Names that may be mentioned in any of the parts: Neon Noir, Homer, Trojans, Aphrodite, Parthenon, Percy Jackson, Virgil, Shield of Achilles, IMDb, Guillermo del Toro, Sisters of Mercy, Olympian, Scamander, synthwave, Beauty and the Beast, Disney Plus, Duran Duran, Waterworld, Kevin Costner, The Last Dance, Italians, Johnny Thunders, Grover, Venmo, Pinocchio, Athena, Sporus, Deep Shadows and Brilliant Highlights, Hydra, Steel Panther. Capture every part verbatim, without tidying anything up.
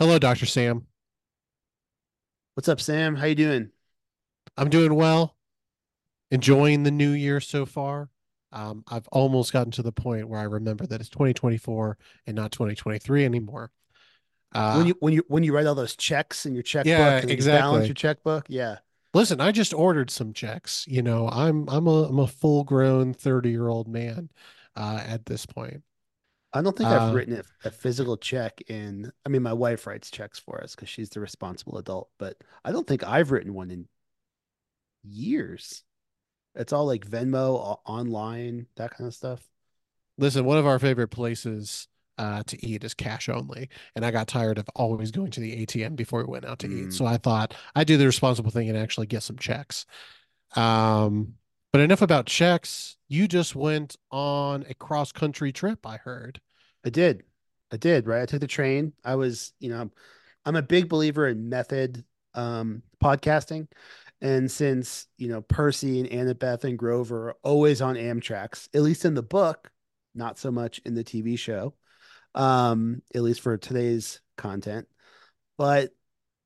Hello, Doctor Sam. What's up, Sam? How you doing? I'm doing well. Enjoying the new year so far. Um, I've almost gotten to the point where I remember that it's twenty twenty-four and not twenty twenty-three anymore. Uh, when you when you when you write all those checks in your checkbook, yeah, and exactly. You balance your checkbook, yeah. Listen, I just ordered some checks. You know, I'm I'm a I'm a full grown thirty year old man uh, at this point. I don't think I've uh, written a, a physical check in. I mean, my wife writes checks for us because she's the responsible adult, but I don't think I've written one in years. It's all like Venmo, all online, that kind of stuff. Listen, one of our favorite places uh, to eat is cash only, and I got tired of always going to the A T M before we went out to mm. eat. So I thought I'd do the responsible thing and actually get some checks. Um, but enough about checks. You just went on a cross-country trip, I heard. I did. I did, right? I took the train. I was, you know, I'm a big believer in method um, podcasting. And since, you know, Percy and Annabeth and Grover are always on Amtrak's, at least in the book, not so much in the T V show, um, at least for today's content. But,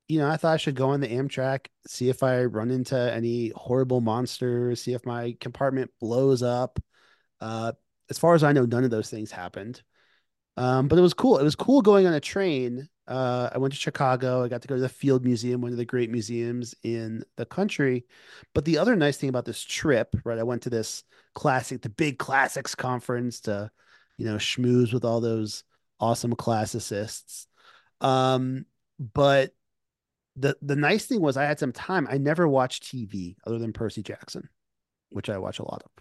you know, I thought I should go on the Amtrak, see if I run into any horrible monsters, see if my compartment blows up. Uh, as far as I know, none of those things happened. Um, but it was cool. It was cool going on a train. Uh, I went to Chicago. I got to go to the Field Museum, one of the great museums in the country. But the other nice thing about this trip, right? I went to this classic, the big classics conference to, you know, schmooze with all those awesome classicists. Um, but the the nice thing was I had some time. I never watched T V other than Percy Jackson, which I watch a lot of.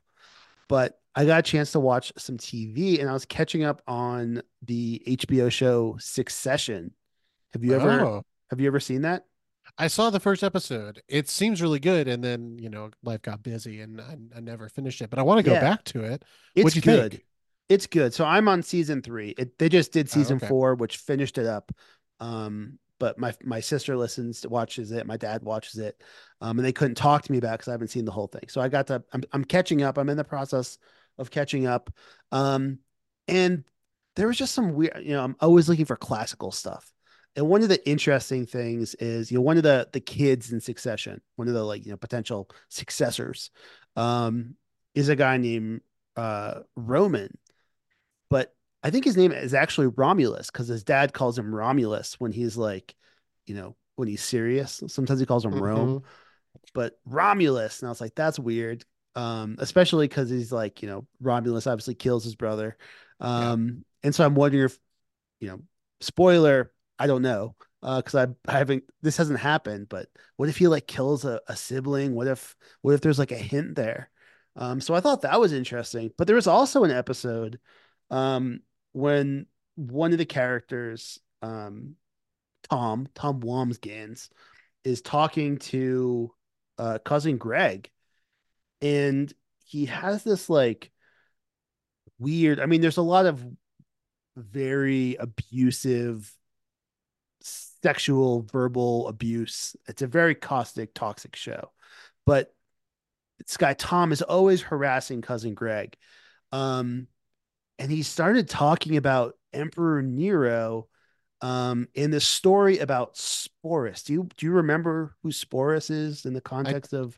But I got a chance to watch some T V, and I was catching up on the H B O show Succession. Have you ever oh. have you ever seen that? I saw the first episode. It seems really good, and then, you know, life got busy, and I, I never finished it. But I want to go yeah. back to it. It's What'd you good. Think? It's good. So I'm on season three. It, they just did season oh, okay. four, which finished it up. Um, but my my sister listens, watches it. My dad watches it, um, and they couldn't talk to me about it because I haven't seen the whole thing. So I got to. I'm, I'm catching up. I'm in the process of catching up. Um, and there was just some weird, you know, I'm always looking for classical stuff. And one of the interesting things is, you know, one of the, the kids in Succession, one of the, like, you know, potential successors, um, is a guy named, uh, Roman, but I think his name is actually Romulus, 'cause his dad calls him Romulus when he's like, you know, when he's serious, sometimes he calls him mm-hmm. Rome, but Romulus. And I was like, that's weird. Um, especially because he's like, you know, Romulus obviously kills his brother. Um, yeah. And so I'm wondering if, you know, spoiler, I don't know, uh, because I, I haven't, this hasn't happened, but what if he like kills a, a sibling? What if, what if there's like a hint there? Um, so I thought that was interesting, but there was also an episode, um, when one of the characters, um, Tom, Tom Wamsgans, is talking to, uh, cousin Greg. And he has this like weird, I mean, there's a lot of very abusive sexual, verbal abuse. It's a very caustic, toxic show, but this guy, Tom, is always harassing cousin Greg. Um, and he started talking about Emperor Nero um, in this story about Sporus. Do you, do you remember who Sporus is in the context I- of?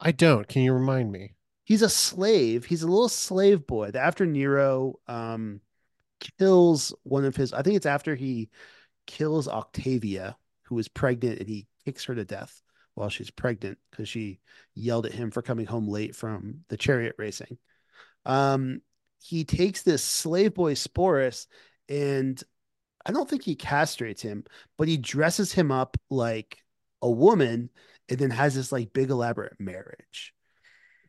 I don't. Can you remind me? He's a slave. He's a little slave boy. After Nero um, kills one of his, I think it's after he kills Octavia, who is pregnant, and he kicks her to death while she's pregnant because she yelled at him for coming home late from the chariot racing. Um, he takes this slave boy Sporus, and I don't think he castrates him, but he dresses him up like a woman, and then has this like big elaborate marriage.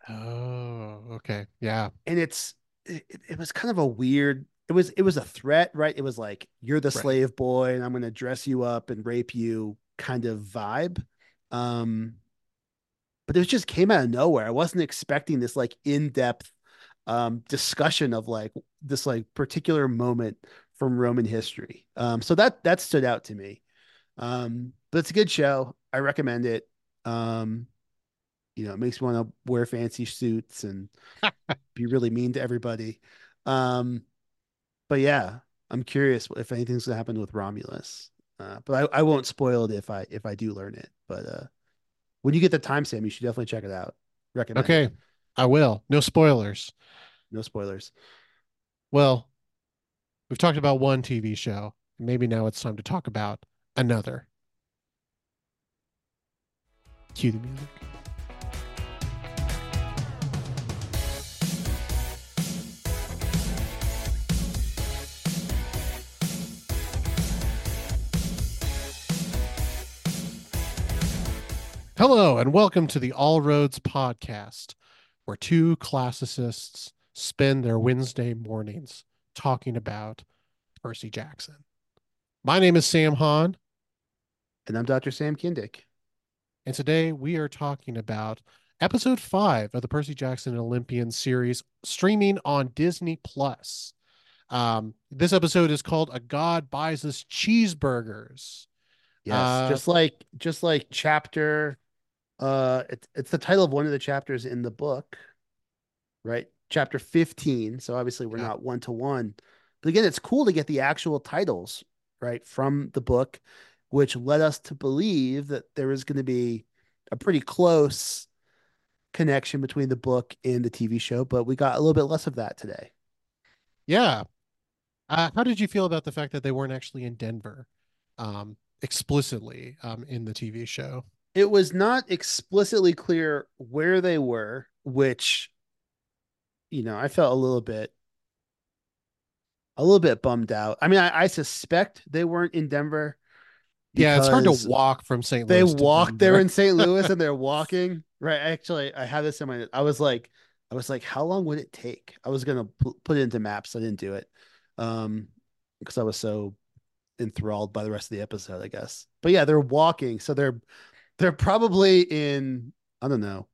Oh, okay. Yeah. And it's, it, it was kind of a weird, it was, it was a threat, right? It was like, you're the right. slave boy, and I'm going to dress you up and rape you kind of vibe. Um, but it just came out of nowhere. I wasn't expecting this like in-depth um, discussion of like this, like particular moment from Roman history. Um, so that, that stood out to me. Um, but it's a good show. I recommend it. Um, you know, it makes me want to wear fancy suits and be really mean to everybody. Um, but yeah, I'm curious if anything's going to happen with Romulus. Uh, but I, I won't spoil it if I if I do learn it. But uh, when you get the timestamp, you should definitely check it out. Recommend. Okay, it. I will. No spoilers. No spoilers. Well, we've talked about one T V show. Maybe now it's time to talk about another. Cue the music. Hello, and welcome to the All Roads Podcast, where two classicists spend their Wednesday mornings talking about Percy Jackson. My name is Sam Hahn. And I'm Doctor Sam Kindick. And today we are talking about episode five of the Percy Jackson and Olympian series, streaming on Disney Plus. Um, this episode is called A God Buys Us Cheeseburgers. Yes, uh, just like just like chapter... Uh, it's it's the title of one of the chapters in the book, right? Chapter fifteen. So obviously we're yeah. not one to one, but again, it's cool to get the actual titles right from the book, which led us to believe that there is going to be a pretty close connection between the book and the T V show. But we got a little bit less of that today. Yeah. Uh, how did you feel about the fact that they weren't actually in Denver, um, explicitly, um, in the T V show? It was not explicitly clear where they were, which, you know, I felt a little bit, a little bit bummed out. I mean, I, I suspect they weren't in Denver. Yeah, it's hard to walk from Saint Louis. They walked. Denver. They're in Saint Louis and they're walking. Right. Actually, I had this in my. I was like, I was like, how long would it take? I was gonna put it into maps. I didn't do it, um, because I was so enthralled by the rest of the episode, I guess. But yeah, they're walking, so they're. They're probably in, I don't know,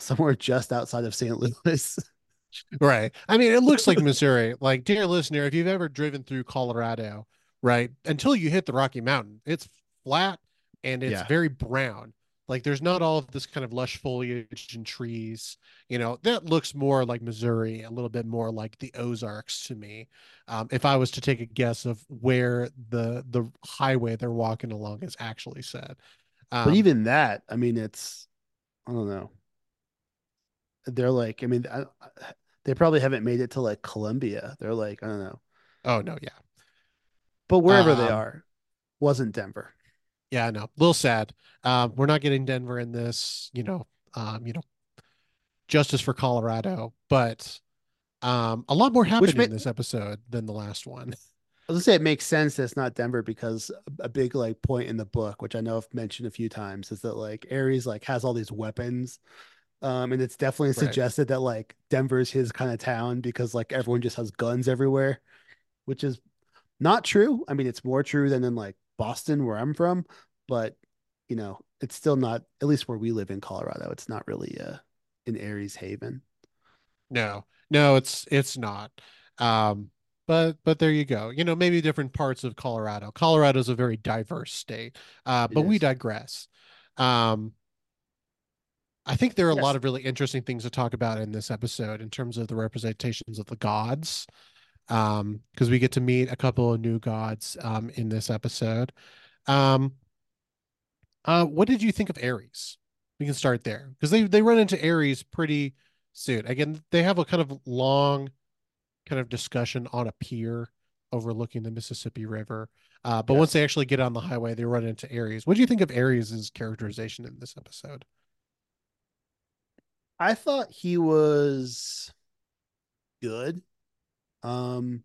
somewhere just outside of Saint Louis. Right. I mean, it looks like Missouri. Like, dear listener, if you've ever driven through Colorado, right, until you hit the Rocky Mountain, it's flat and it's yeah. very brown. Like, there's not all of this kind of lush foliage and trees. You know, that looks more like Missouri, a little bit more like the Ozarks to me. Um, if I was to take a guess of where the the highway they're walking along is actually set. Um, but even that, I mean, it's, I don't know. They're like, I mean, I, they probably haven't made it to like Columbia. They're like, I don't know. Oh, no. Yeah. But wherever um, they are wasn't Denver. Yeah, no, a little sad. Um, we're not getting Denver in this, you know, um, you know, justice for Colorado, but um, a lot more happened in ma- this episode than the last one. I was gonna say it makes sense that it's not Denver because a big like point in the book, which I know I've mentioned a few times, is that like Aries like has all these weapons, um, and it's definitely suggested right. that like Denver's his kind of town because like everyone just has guns everywhere, which is not true. I mean, it's more true than in like Boston where I'm from, but you know, it's still not, at least where we live in Colorado, it's not really uh, an Aries haven. No, no, it's it's not. Um... But but there you go. You know, maybe different parts of Colorado. Colorado is a very diverse state, uh, but is. we digress. Um, I think there are yes. a lot of really interesting things to talk about in this episode in terms of the representations of the gods, because um, we get to meet a couple of new gods um, in this episode. Um, uh, what did you think of Ares? We can start there, because they, they run into Ares pretty soon. Again, they have a kind of long... kind of discussion on a pier overlooking the Mississippi River. Uh, but yes. once they actually get on the highway, they run into Aries. What do you think of Aries' characterization in this episode? I thought he was good. Um,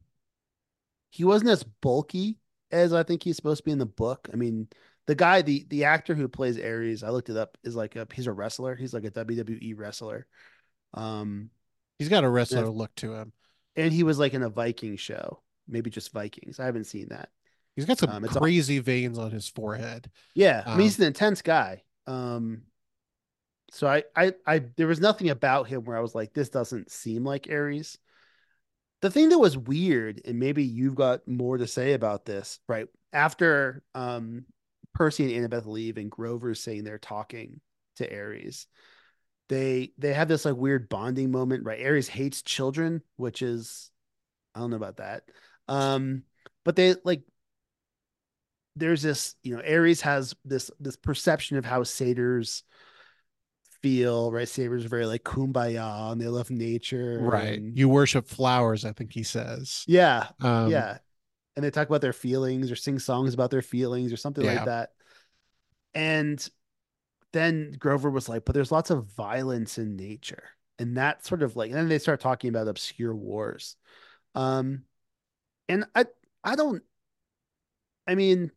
he wasn't as bulky as I think he's supposed to be in the book. I mean, the guy, the, the actor who plays Aries, I looked it up, is like a, he's a wrestler. He's like a W W E wrestler. Um, he's got a wrestler look to him. And he was like in a Viking show, maybe just Vikings. I haven't seen that. He's got some um, crazy all... veins on his forehead. Yeah. Um, I mean, he's an intense guy. Um, so I, I, I, there was nothing about him where I was like, this doesn't seem like Aries. The thing that was weird, and maybe you've got more to say about this, right? After um, Percy and Annabeth leave and Grover's saying they're talking to Aries, They they have this like weird bonding moment, right? Aries hates children, which is, I don't know about that. Um, but they like there's this, you know, Aries has this this perception of how satyrs feel, right? Satyrs are very like kumbaya and they love nature. Right. And you worship flowers, I think he says. Yeah. Um, yeah. And they talk about their feelings or sing songs about their feelings or something yeah. like that. And then Grover was like, but there's lots of violence in nature. And that sort of like, and then they start talking about obscure wars. Um, and I, I don't, I mean,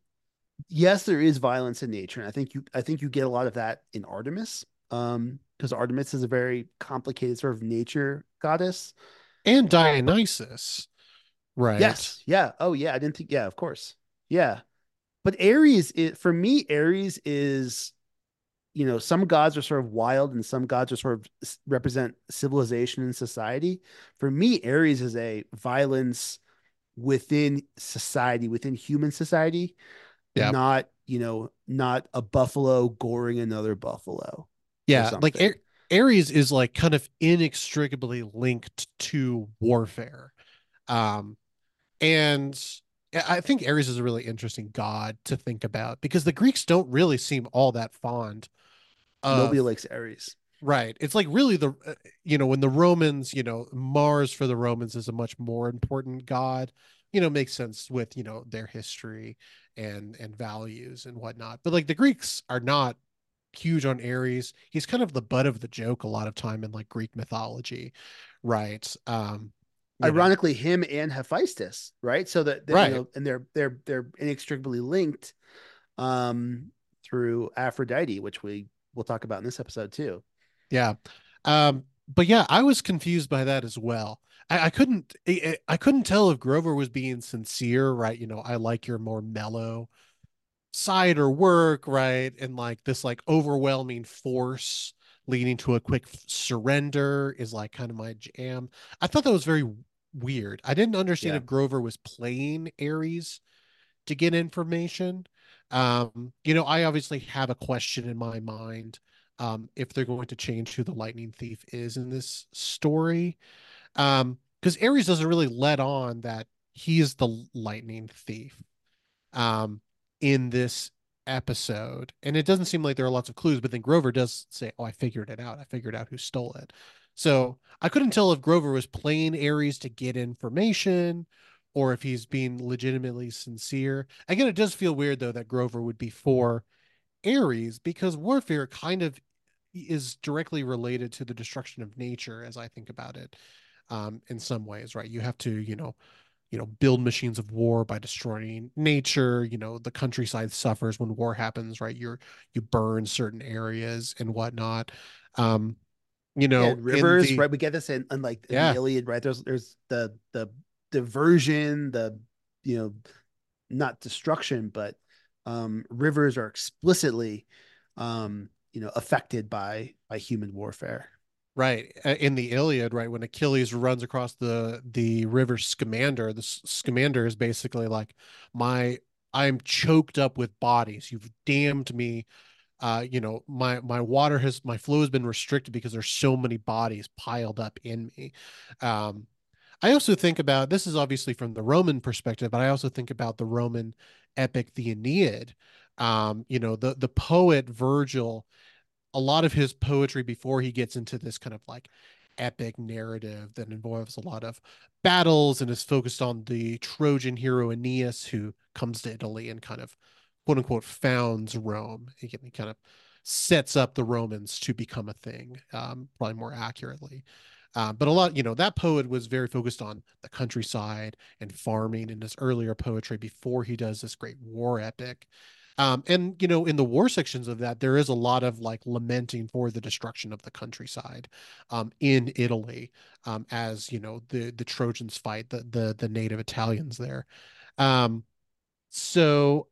yes, there is violence in nature. And I think you, I think you get a lot of that in Artemis, um, because Artemis is a very complicated sort of nature goddess. And Dionysus, right? Yes. Yeah. Oh yeah. I didn't think, yeah, of course. Yeah. But Aries is, for me, Aries is, you know, some gods are sort of wild and some gods are sort of represent civilization and society. For me, Aries is a violence within society, within human society, yeah. not, you know, not a buffalo goring another buffalo. Yeah. Like a- Aries is like kind of inextricably linked to warfare. Um, and I think Aries is a really interesting god to think about because the Greeks don't really seem all that fond. Of, nobody likes Aries, right? It's like really the uh, you know, when the Romans, you know, Mars for the Romans is a much more important god, you know, makes sense with, you know, their history and and values and whatnot, but like the Greeks are not huge on Aries. He's kind of the butt of the joke a lot of time in like Greek mythology, right? um Ironically, know. Him and Hephaestus, right? So that they, right. You know, and they're they're they're inextricably linked um through Aphrodite, which we we'll talk about in this episode too. Yeah. Um, but yeah, I was confused by that as well. I, I couldn't, I, I couldn't tell if Grover was being sincere, right? You know, I like your more mellow side or work, right? And like this like overwhelming force leading to a quick surrender is like kind of my jam. I thought that was very weird. I didn't understand yeah. if Grover was playing Aries to get information. Um, you know, I obviously have a question in my mind um, if they're going to change who the lightning thief is in this story. Um, because Aries doesn't really let on that he is the lightning thief um, in this episode. And it doesn't seem like there are lots of clues, but then Grover does say, oh, I figured it out. I figured out who stole it. So I couldn't tell if Grover was playing Aries to get information or if he's being legitimately sincere. Again, it does feel weird, though, that Grover would be for Aries because warfare kind of is directly related to the destruction of nature, as I think about it, um, in some ways, right? You have to, you know, you know, build machines of war by destroying nature. You know, the countryside suffers when war happens, right? You're, you burn certain areas and whatnot. Um, you know, and rivers, the, right? We get this in, in like yeah. in the Iliad, right? There's, there's the, the, diversion, the, you know, not destruction, but um, rivers are explicitly, um, you know, affected by by human warfare. Right. In the Iliad, right, when Achilles runs across the the river Scamander, the Scamander is basically like, my, I'm choked up with bodies. You've damned me. Uh, you know, my my water has, my flow has been restricted because there's so many bodies piled up in me. Um, I also think about, this is obviously from the Roman perspective, but I also think about the Roman epic, the Aeneid. Um, you know, the, the poet Virgil, a lot of his poetry before he gets into this kind of like epic narrative that involves a lot of battles and is focused on the Trojan hero Aeneas, who comes to Italy and kind of, quote unquote, founds Rome. He kind of sets up the Romans to become a thing, um, probably more accurately. Uh, but a lot, you know, that poet was very focused on the countryside and farming in his earlier poetry before he does this great war epic. Um, and, you know, in the war sections of that, there is a lot of like lamenting for the destruction of the countryside um, in Italy um, as, you know, the the Trojans fight the the, the native Italians there. Um, so,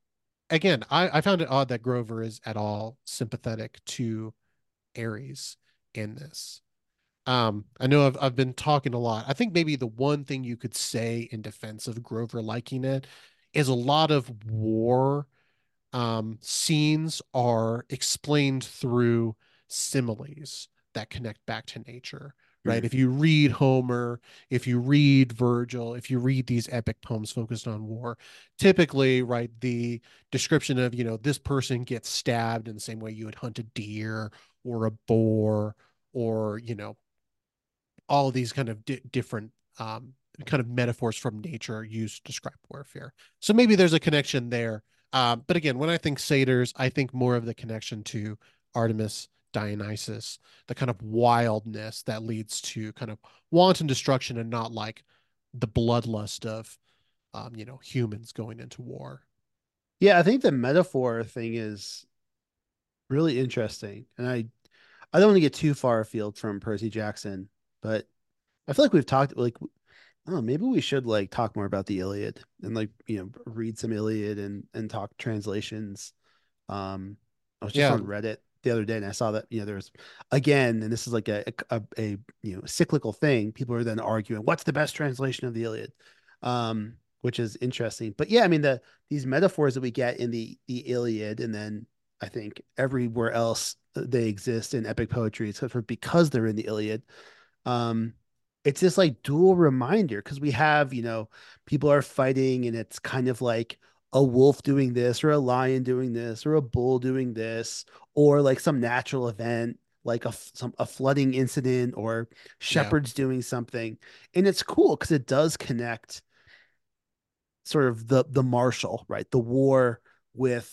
again, I, I found it odd that Grover is at all sympathetic to Aries in this. Um, I know I've I've been talking a lot. I think maybe the one thing you could say in defense of Grover liking it is a lot of war um, scenes are explained through similes that connect back to nature, right? Mm-hmm. If you read Homer, if you read Virgil, if you read these epic poems focused on war, typically, right, the description of, you know, this person gets stabbed in the same way you would hunt a deer or a boar or, you know, all of these kind of di- different um, kind of metaphors from nature used to describe warfare. So maybe there's a connection there. Um, but again, when I think satyrs, I think more of the connection to Artemis, Dionysus, the kind of wildness that leads to kind of wanton destruction and not like the bloodlust of, um, you know, humans going into war. Yeah, I think the metaphor thing is really interesting. And I, I don't want to get too far afield from Percy Jackson, but I feel like we've talked, like, oh, maybe we should like talk more about the Iliad and like, you know, read some Iliad and, and talk translations. Um, I was just yeah. on Reddit the other day and I saw that, you know, there's again, and this is like a, a, a, you know, cyclical thing. People are then arguing what's the best translation of the Iliad, um, which is interesting, but yeah, I mean the, these metaphors that we get in the, the Iliad, and then I think everywhere else they exist in epic poetry, except for because they're in the Iliad, um, it's this like dual reminder, because we have, you know, people are fighting and it's kind of like a wolf doing this or a lion doing this or a bull doing this or like some natural event, like a, some, a flooding incident or shepherds yeah. doing something. And it's cool because it does connect sort of the, the martial, right? The war with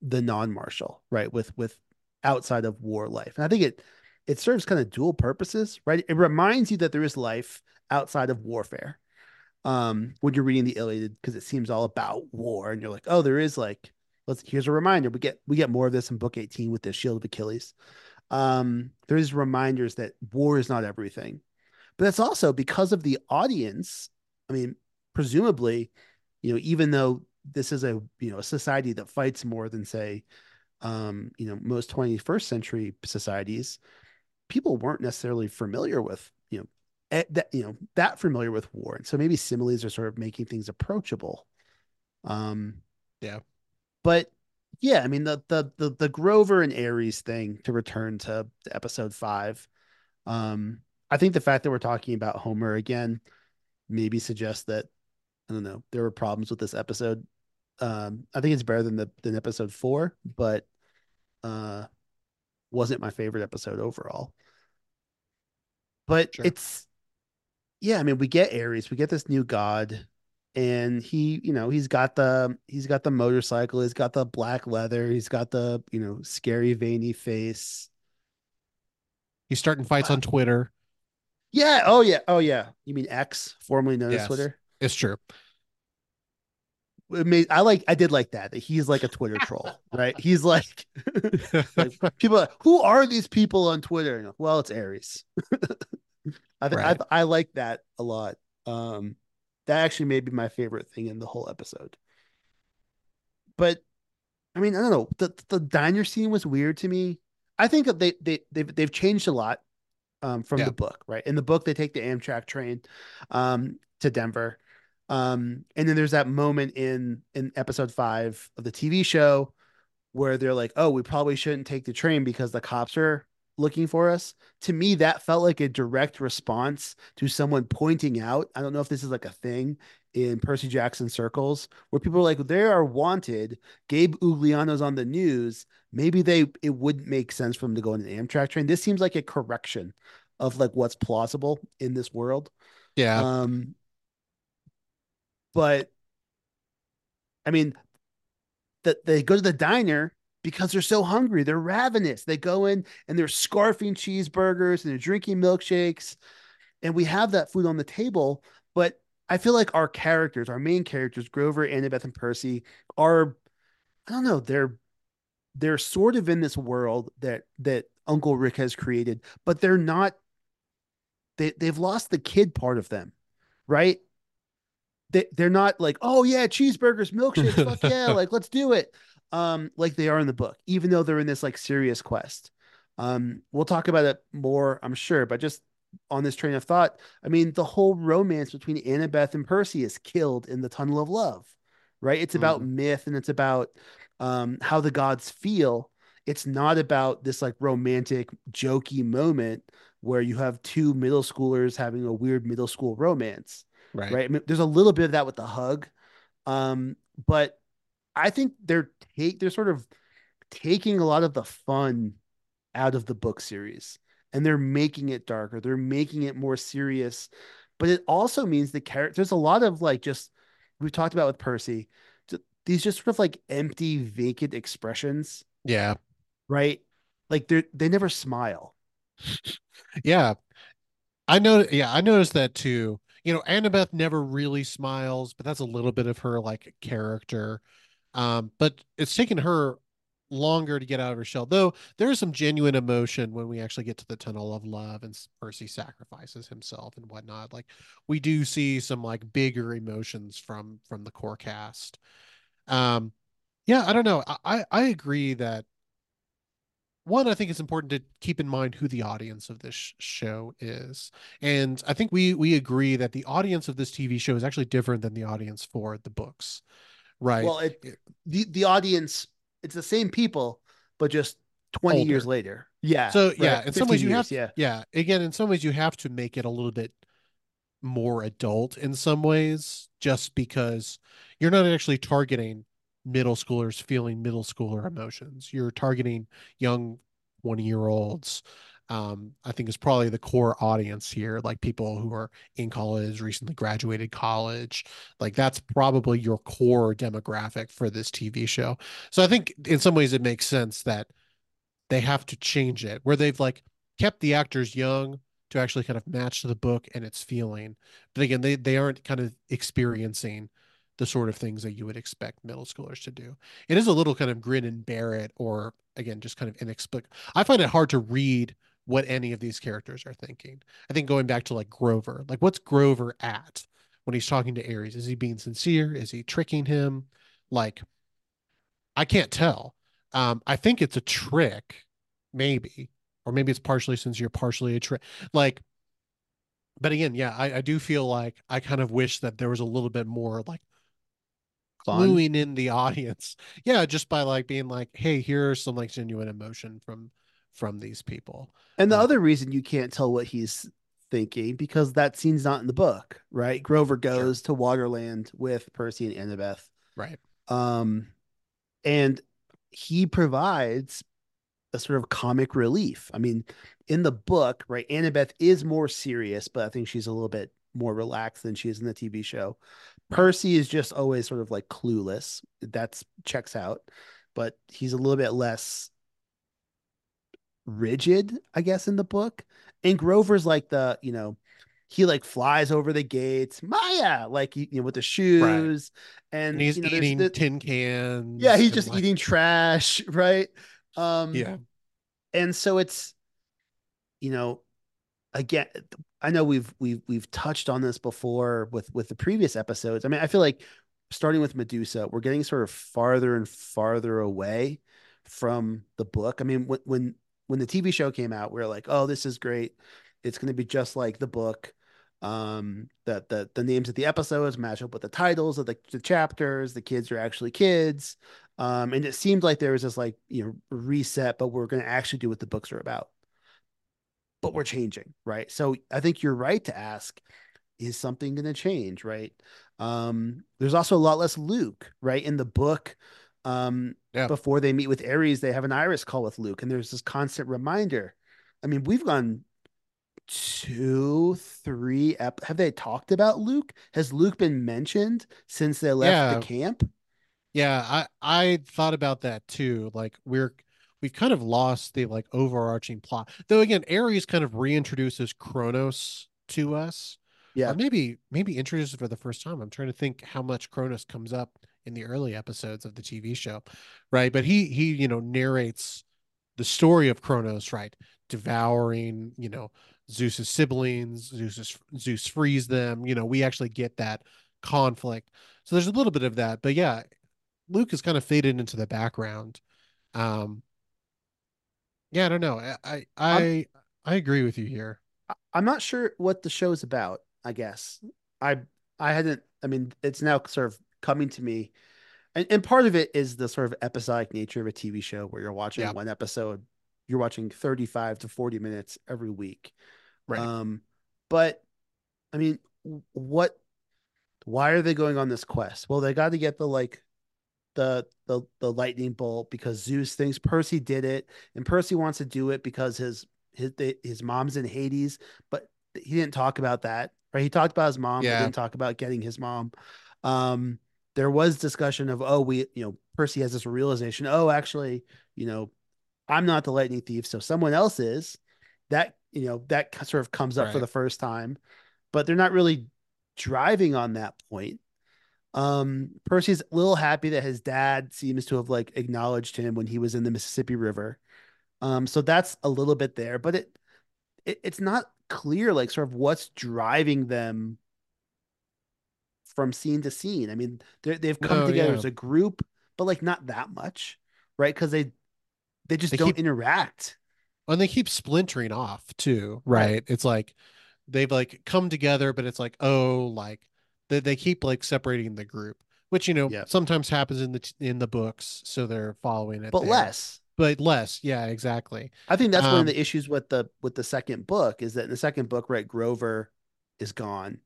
the non-martial, right? With, with outside of war life. And I think it, it serves kind of dual purposes, right? It reminds you that there is life outside of warfare um, when you're reading the Iliad, because it seems all about war. And you're like, oh, there is like, let's, here's a reminder. We get, we get more of this in book eighteen with the Shield of Achilles. Um, there is reminders that war is not everything, but that's also because of the audience. I mean, presumably, you know, even though this is a, you know, a society that fights more than say, um, you know, most twenty-first century societies, people weren't necessarily familiar with, you know, that, you know, that familiar with war. And so maybe similes are sort of making things approachable. Um, yeah, but yeah, I mean, the, the, the, the Grover and Aries thing, to return to episode five. Um, I think the fact that we're talking about Homer again, maybe suggests that, I don't know, there were problems with this episode. Um, I think it's better than the, than episode four, but, uh, wasn't my favorite episode overall, but sure. It's yeah, I mean, we get Ares, we get this new god, and he, you know, he's got the, he's got the motorcycle, he's got the black leather, he's got the, you know, scary veiny face. He's starting fights uh, on Twitter. Yeah. Oh yeah. Oh yeah. You mean X, formerly known yes, as Twitter? It's true. I mean, I like, I did like that. that he's like a Twitter troll, right? He's like, like people, are like, who are these people on Twitter? Like, well, it's Aries. I, th- right. I, th- I like that a lot. Um, that actually may be my favorite thing in the whole episode. But I mean, I don't know. The, the diner scene was weird to me. I think they, they, they've, they've changed a lot um, from yeah. the book, right? In the book, they take the Amtrak train um, to Denver. Um, and then there's that moment in, in episode five of the T V show where they're like, oh, we probably shouldn't take the train because the cops are looking for us. To me, that felt like a direct response to someone pointing out, I don't know if this is like a thing in Percy Jackson circles where people are like, they are wanted. Gabe Ugliano's on the news. Maybe they, it wouldn't make sense for them to go on an Amtrak train. This seems like a correction of like what's plausible in this world. Yeah. Um, But I mean, that they go to the diner because they're so hungry. They're ravenous. They go in and they're scarfing cheeseburgers and they're drinking milkshakes. And we have that food on the table. But I feel like our characters, our main characters, Grover, Annabeth, and Percy are, I don't know, they're they're sort of in this world that that Uncle Rick has created, but they're not, they, they've lost the kid part of them, right? They, they're not like, oh yeah, cheeseburgers, milkshakes, fuck yeah, like let's do it, um like they are in the book, even though they're in this like serious quest. Um we'll talk about it more, I'm sure, but just on this train of thought, I mean, the whole romance between Annabeth and Percy is killed in the Tunnel of Love, right? It's about mm-hmm. myth, and it's about um how the gods feel. It's not about this like romantic jokey moment where you have two middle schoolers having a weird middle school romance. Right. Right. I mean, there's a little bit of that with the hug. Um, but I think they're take they're sort of taking a lot of the fun out of the book series, and they're making it darker. They're making it more serious, but it also means the character, there's a lot of like, just, we've talked about with Percy, these just sort of like empty, vacant expressions. Yeah. Right. Like they they never smile. Yeah. I know. Yeah. I noticed that too. You know, Annabeth never really smiles, but that's a little bit of her like character. Um, but it's taken her longer to get out of her shell, though. There is some genuine emotion when we actually get to the Tunnel of Love and Percy sacrifices himself and whatnot. Like we do see some like bigger emotions from from the core cast. Um, yeah, I don't know. I I agree that. One, I think it's important to keep in mind who the audience of this sh- show is. And I think we we agree that the audience of this T V show is actually different than the audience for the books, right? Well, it, the, the audience, it's the same people, but just twenty older. Years later. Yeah. So, right. yeah, in some ways you years, have, yeah. yeah, again, in some ways you have to make it a little bit more adult in some ways, just because you're not actually targeting middle schoolers feeling middle schooler emotions. You're targeting young twenty year olds. Um, I think is probably the core audience here, like people who are in college, recently graduated college. Like that's probably your core demographic for this T V show. So I think in some ways it makes sense that they have to change it, where they've like kept the actors young to actually kind of match the book and its feeling. But again, they, they aren't kind of experiencing the sort of things that you would expect middle schoolers to do. It is a little kind of grin and bear it, or again, just kind of inexplicable. I find it hard to read what any of these characters are thinking. I think going back to like Grover, like what's Grover at when he's talking to Aries? Is he being sincere? Is he tricking him? Like, I can't tell. Um, I think it's a trick, maybe, or maybe it's partially sincere, partially a trick. Like, but again, yeah, I, I do feel like I kind of wish that there was a little bit more like, gluing in the audience, yeah, just by like being like, hey, here's some like genuine emotion from from these people. And the um, other reason you can't tell what he's thinking, because that scene's not in the book, right? Grover goes sure. to Waterland with Percy and Annabeth, right? Um, and he provides a sort of comic relief. I mean, in the book, right? Annabeth is more serious, but I think she's a little bit more relaxed than she is in the T V show. Percy is just always sort of like clueless. That's checks out, but he's a little bit less rigid, I guess, in the book. And Grover's like the, you know, he like flies over the gates, Maya, like, you know, with the shoes, right. and, and he's you know, eating the, tin cans. Yeah. He's just like eating trash. Right. Um, yeah. And so it's, you know, again, I know we've we've we've touched on this before with with the previous episodes. I mean, I feel like starting with Medusa, we're getting sort of farther and farther away from the book. I mean, when when when the T V show came out, we were like, "Oh, this is great! It's going to be just like the book." Um, that the the names of the episodes match up with the titles of the, the chapters. The kids are actually kids, um, and it seemed like there was this like you know reset, but we're going to actually do what the books are about. But we're changing, right? So I think you're right to ask, is something going to change, right? Um, there's also a lot less Luke, right? In the book, um, yeah. before they meet with Ares, they have an Iris call with Luke, and there's this constant reminder. I mean, we've gone two, three. Ep- have they talked about Luke? Has Luke been mentioned since they left yeah. the camp? Yeah, I I thought about that too. Like we're. We've kind of lost the like overarching plot, though. Again, Ares kind of reintroduces Kronos to us. Yeah, or maybe maybe introduces it for the first time. I'm trying to think how much Kronos comes up in the early episodes of the T V show, right? But he he you know narrates the story of Kronos, right? Devouring you know Zeus's siblings. Zeus Zeus frees them. You know we actually get that conflict. So there's a little bit of that, but yeah, Luke is kind of faded into the background. Um, Yeah, I don't know. I I I, I agree with you here. I, I'm not sure what the show's about, I guess. I I hadn't I mean, it's now sort of coming to me. And and part of it is the sort of episodic nature of a T V show where you're watching yeah. one episode you're watching thirty-five to forty minutes every week. Right. Um, but I mean, what, why are they going on this quest? Well, they got to get the, like the, the, the lightning bolt because Zeus thinks Percy did it, and Percy wants to do it because his, his, his mom's in Hades, but he didn't talk about that. Right. He talked about his mom. Yeah. He didn't talk about getting his mom. Um, there was discussion of, oh, we, you know, Percy has this realization. Oh, actually, you know, I'm not the lightning thief. So someone else is. That, you know, that sort of comes up right. for the first time, but they're not really driving on that point. Um, Percy's a little happy that his dad seems to have like acknowledged him when he was in the Mississippi River. Um, so that's a little bit there, but it, it it's not clear, like sort of what's driving them from scene to scene. I mean, they've come oh, together yeah. as a group, but like not that much, right? Because they they just they don't keep, interact, and they keep splintering off too, right? right? It's like they've like come together, but it's like oh, like they they keep like separating the group, which you know yeah. sometimes happens in the in the books, so they're following it, but there. less. But less, yeah, exactly. I think that's um, one of the issues with the with the second book is that in the second book, right, Grover is gone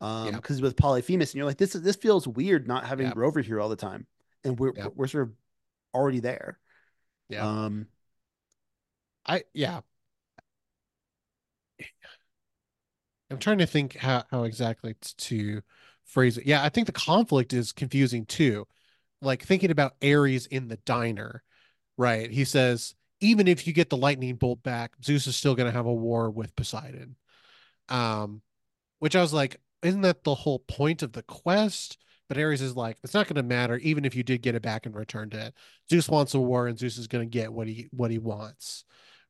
because um, yeah. with Polyphemus, and you're like, this is this feels weird not having yeah. Grover here all the time, and we're yeah. we're sort of already there. Yeah. Um. I yeah. I'm trying to think how how exactly to phrase it. Yeah, I think the conflict is confusing too. Like thinking about Aries in the diner. Right. He says, even if you get the lightning bolt back, Zeus is still going to have a war with Poseidon. Um, which I was like, isn't that the whole point of the quest? But Ares is like, it's not going to matter. Even if you did get it back and returned it, Zeus wants a war and Zeus is going to get what he, what he wants.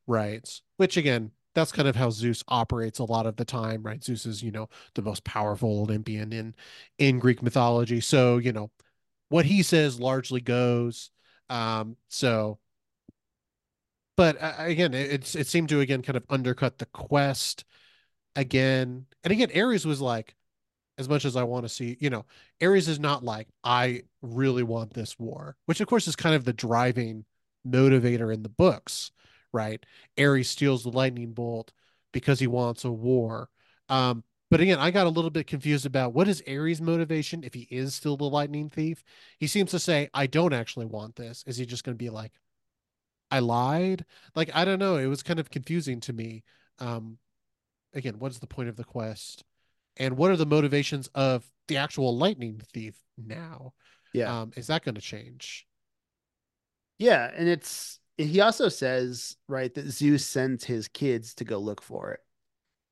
Right. Which again, that's kind of how Zeus operates a lot of the time. Right. Zeus is, you know, the most powerful Olympian in, in Greek mythology. So, you know, what he says largely goes. Um, so, but uh, again, it, it's, it seemed to, again, kind of undercut the quest again. And again, Ares was like, as much as I want to see, you know, Ares is not like, I really want this war, which of course is kind of the driving motivator in the books, right? Ares steals the lightning bolt because he wants a war. Um, But again, I got a little bit confused about what is Ares' motivation if he is still the lightning thief. He seems to say, I don't actually want this. Is he just going to be like, I lied? Like, I don't know. It was kind of confusing to me. Um, again, what is the point of the quest? And what are the motivations of the actual lightning thief now? Yeah. Um, is that going to change? Yeah. And it's, he also says, right, that Zeus sends his kids to go look for it.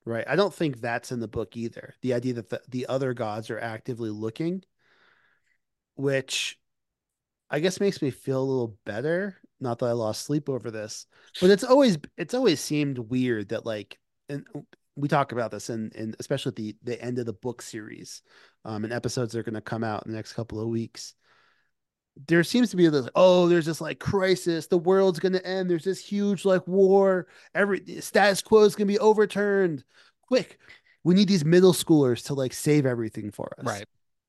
Right. I don't think that's in the book either. The idea that the, the other gods are actively looking, which I guess makes me feel a little better. Not that I lost sleep over this, but it's always, it's always seemed weird that like, and we talk about this in, in especially at the, the end of the book series um, and episodes that are going to come out in the next couple of weeks. There seems to be this, oh, there's this like crisis. The world's going to end. There's this huge like war. Every status quo is going to be overturned. Quick. We need these middle schoolers to like save everything for us. Right.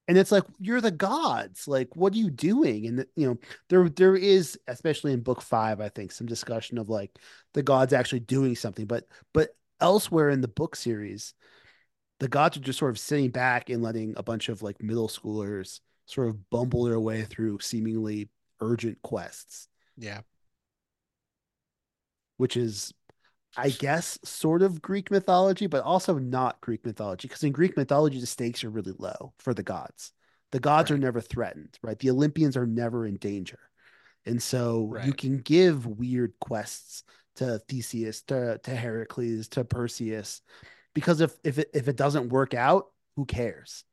And it's like, you're the gods. Like, what are you doing? And you know, there, there is, especially in book five, I think some discussion of like the gods actually doing something, but, but elsewhere in the book series, the gods are just sort of sitting back and letting a bunch of like middle schoolers sort of bumble their way through seemingly urgent quests. Yeah. Which is, I guess, sort of Greek mythology, but also not Greek mythology. Because in Greek mythology, the stakes are really low for the gods. The gods right. are never threatened, right? The Olympians are never in danger. And so right. you can give weird quests to Theseus, to, to Heracles, to Perseus, because if, if, it, if it doesn't work out, who cares?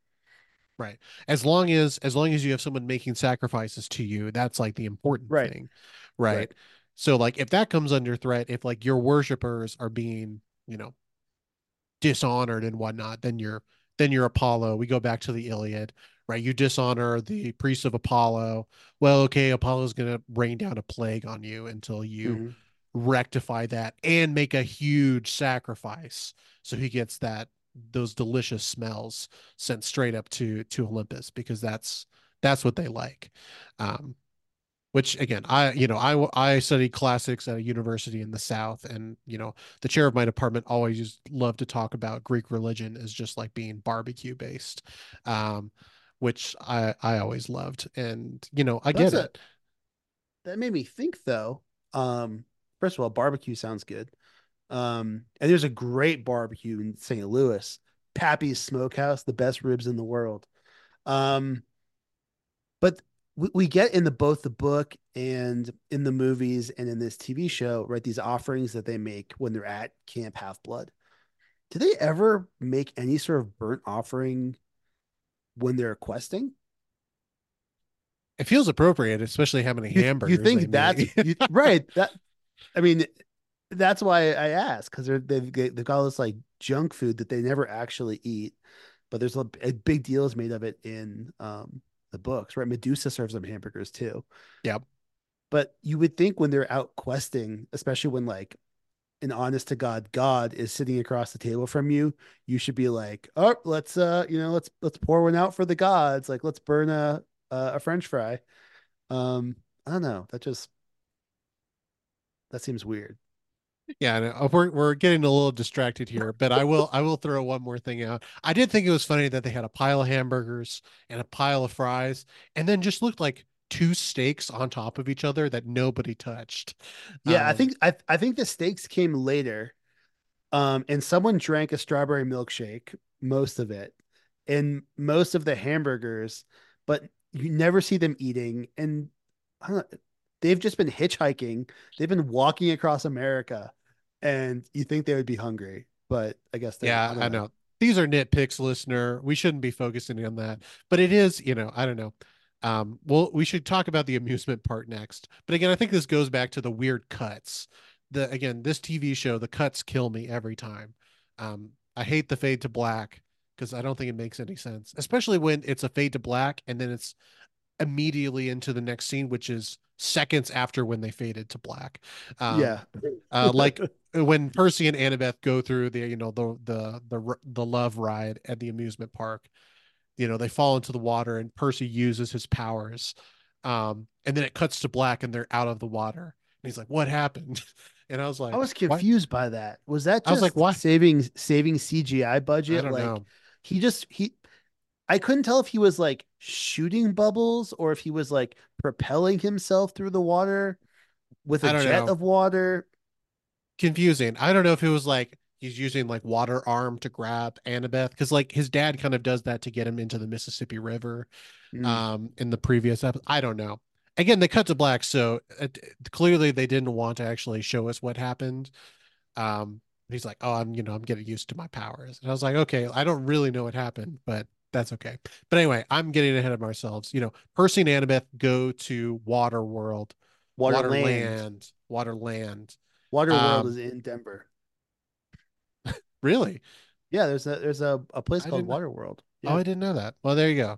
Right. As long as, as long as you have someone making sacrifices to you, that's like the important right. thing. Right? right. So like, if that comes under threat, if like your worshipers are being, you know, dishonored and whatnot, then you're, then you're Apollo. We go back to the Iliad, right? You dishonor the priests of Apollo. Well, okay. Apollo's going to rain down a plague on you until you mm-hmm. rectify that and make a huge sacrifice. So he gets that, those delicious smells sent straight up to to Olympus because that's that's what they like. Um which again, I, you know, I, I studied classics at a university in the South, and, you know, the chair of my department always used, loved to talk about Greek religion as just like being barbecue based, um, which I, I always loved. And, you know, I That's get a, it. That made me think though. Um, first of all, barbecue sounds good. Um, and there's a great barbecue in Saint Louis, Pappy's Smokehouse, the best ribs in the world. Um, but we, we get in the, both the book and in the movies and in this T V show, right, these offerings that they make when they're at Camp Half-Blood. Do they ever make any sort of burnt offering when they're questing? It feels appropriate, especially how many you, hamburgers. You think that's you, right. That, I mean, that's why I asked, because they've, they've got all this like junk food that they never actually eat. But there's a, a big deal is made of it in um, the books, right? Medusa serves them hamburgers too. Yep. But you would think when they're out questing, especially when like an honest to God God is sitting across the table from you, you should be like, oh, let's uh, you know, let's let's pour one out for the gods. Like, let's burn a a, a French fry. Um, I don't know. That just that seems weird. Yeah, no, we're we're getting a little distracted here, but I will I will throw one more thing out. I did think it was funny that they had a pile of hamburgers and a pile of fries, and then just looked like two steaks on top of each other that nobody touched. Yeah, um, I think I I think the steaks came later, um, and someone drank a strawberry milkshake, most of it, and most of the hamburgers, but you never see them eating, and I don't know, they've just been hitchhiking, they've been walking across America. And you think they would be hungry, but I guess they yeah, I, I know. know these are nitpicks, listener. We shouldn't be focusing on that, but it is, you know, I don't know. Um, well, we should talk about the amusement part next. But again, I think this goes back to the weird cuts. The again, this T V show, the cuts kill me every time. Um, I hate the fade to black because I don't think it makes any sense, especially when it's a fade to black and then it's immediately into the next scene, which is seconds after when they faded to black. Um, yeah, uh, like when Percy and Annabeth go through the, you know, the, the, the, the love ride at the amusement park, you know, they fall into the water and Percy uses his powers. Um, and then it cuts to black and they're out of the water. And he's like, what happened? And I was like, I was confused what? by that. Was that, just I was like, what? saving, saving C G I budget? Like know. he just, he, I couldn't tell if he was like shooting bubbles or if he was like propelling himself through the water with a jet know. of water. Confusing. I don't know if it was like he's using like water arm to grab Annabeth, because like his dad kind of does that to get him into the Mississippi River mm. um, in the previous episode. I don't know. Again, they cut to black, so it, clearly they didn't want to actually show us what happened. Um, he's like, oh, I'm you know I'm getting used to my powers, and I was like, okay, I don't really know what happened, but that's okay. But anyway, I'm getting ahead of ourselves. You know, Percy and Annabeth go to Waterworld, Waterland, Waterland. Waterworld um, is in Denver. Really? Yeah, there's a there's a, a place I called Waterworld. Yeah. Oh, I didn't know that. Well, there you go.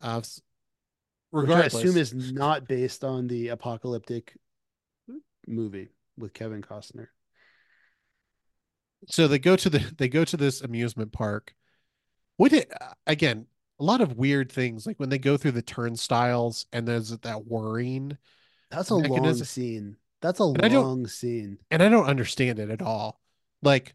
Uh, regardless, which I assume is not based on the apocalyptic movie with Kevin Costner. So they go to the they go to this amusement park. What it, again, a lot of weird things, like when they go through the turnstiles and there's that whirring. That's a mechanism. long scene. That's a and long scene. And I don't understand it at all. Like,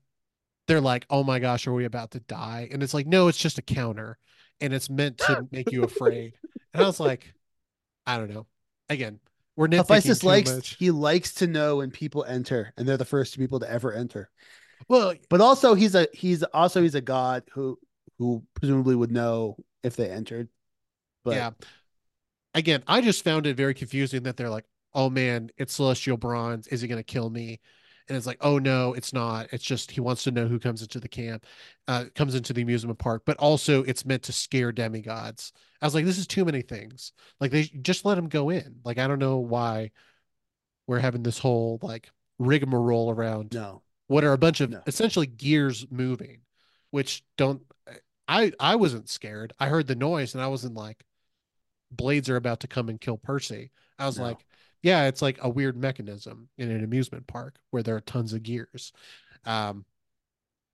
they're like, oh my gosh, are we about to die? And it's like, no, it's just a counter. And it's meant to make you afraid. And I was like, I don't know. Again, we're nitpicking Hephaestus too likes, much. He likes to know when people enter, and they're the first people to ever enter. Well, But also, he's a he's also he's a god who... who presumably would know if they entered. But yeah, again, I just found it very confusing that they're like, oh man, it's celestial bronze. Is he going to kill me? And it's like, oh no, it's not. It's just, he wants to know who comes into the camp, uh, comes into the amusement park, but also it's meant to scare demigods. I was like, this is too many things. Like, they just let him go in. Like, I don't know why we're having this whole like rigmarole around no. what are a bunch of no. essentially gears moving, which don't, I, I wasn't scared. I heard the noise and I wasn't like, blades are about to come and kill Percy. I was no. like, yeah, it's like a weird mechanism in an amusement park where there are tons of gears. Um,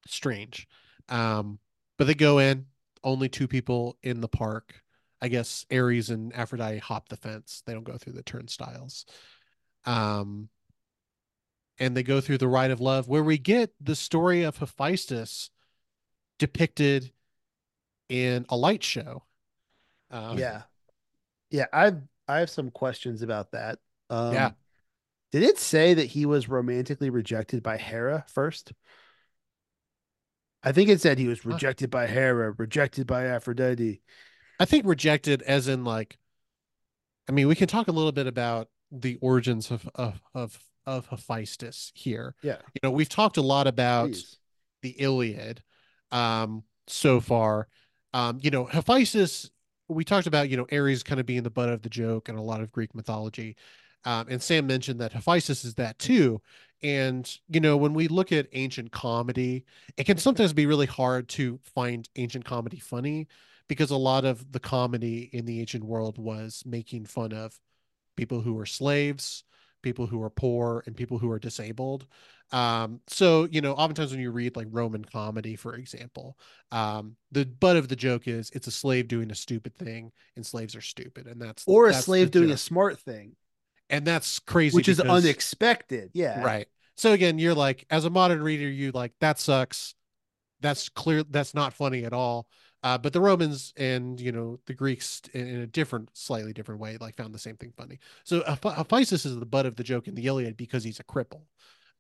strange. Um, but they go in, only two people in the park. I guess Aries and Aphrodite hop the fence. They don't go through the turnstiles. Um, and they go through the Rite of Love, where we get the story of Hephaestus depicted in a light show. Um, yeah. Yeah. I've, I have some questions about that. Um, yeah. Did it say that he was romantically rejected by Hera first? I think it said he was rejected by Hera, rejected by Aphrodite. I think rejected as in, like, I mean, we can talk a little bit about the origins of, of, of, of Hephaestus here. Yeah. You know, we've talked a lot about Please. the Iliad um, so far. Um, you know, Hephaestus, we talked about, you know, Ares kind of being the butt of the joke in a lot of Greek mythology. Um, and Sam mentioned that Hephaestus is that too. And, you know, when we look at ancient comedy, it can sometimes be really hard to find ancient comedy funny, because a lot of the comedy in the ancient world was making fun of people who were slaves, people who are poor, and people who are disabled. Um, so, you know, oftentimes when you read like Roman comedy, for example, um, the butt of the joke is it's a slave doing a stupid thing, and slaves are stupid. And that's or a that's slave doing joke. a smart thing. And that's crazy. Which because, is unexpected. Yeah. Right. So again, you're like, as a modern reader, you like, that sucks. That's clear. That's not funny at all. Uh, but the Romans and, you know, the Greeks in a different, slightly different way, like found the same thing funny. So Hephaestus is the butt of the joke in the Iliad because he's a cripple.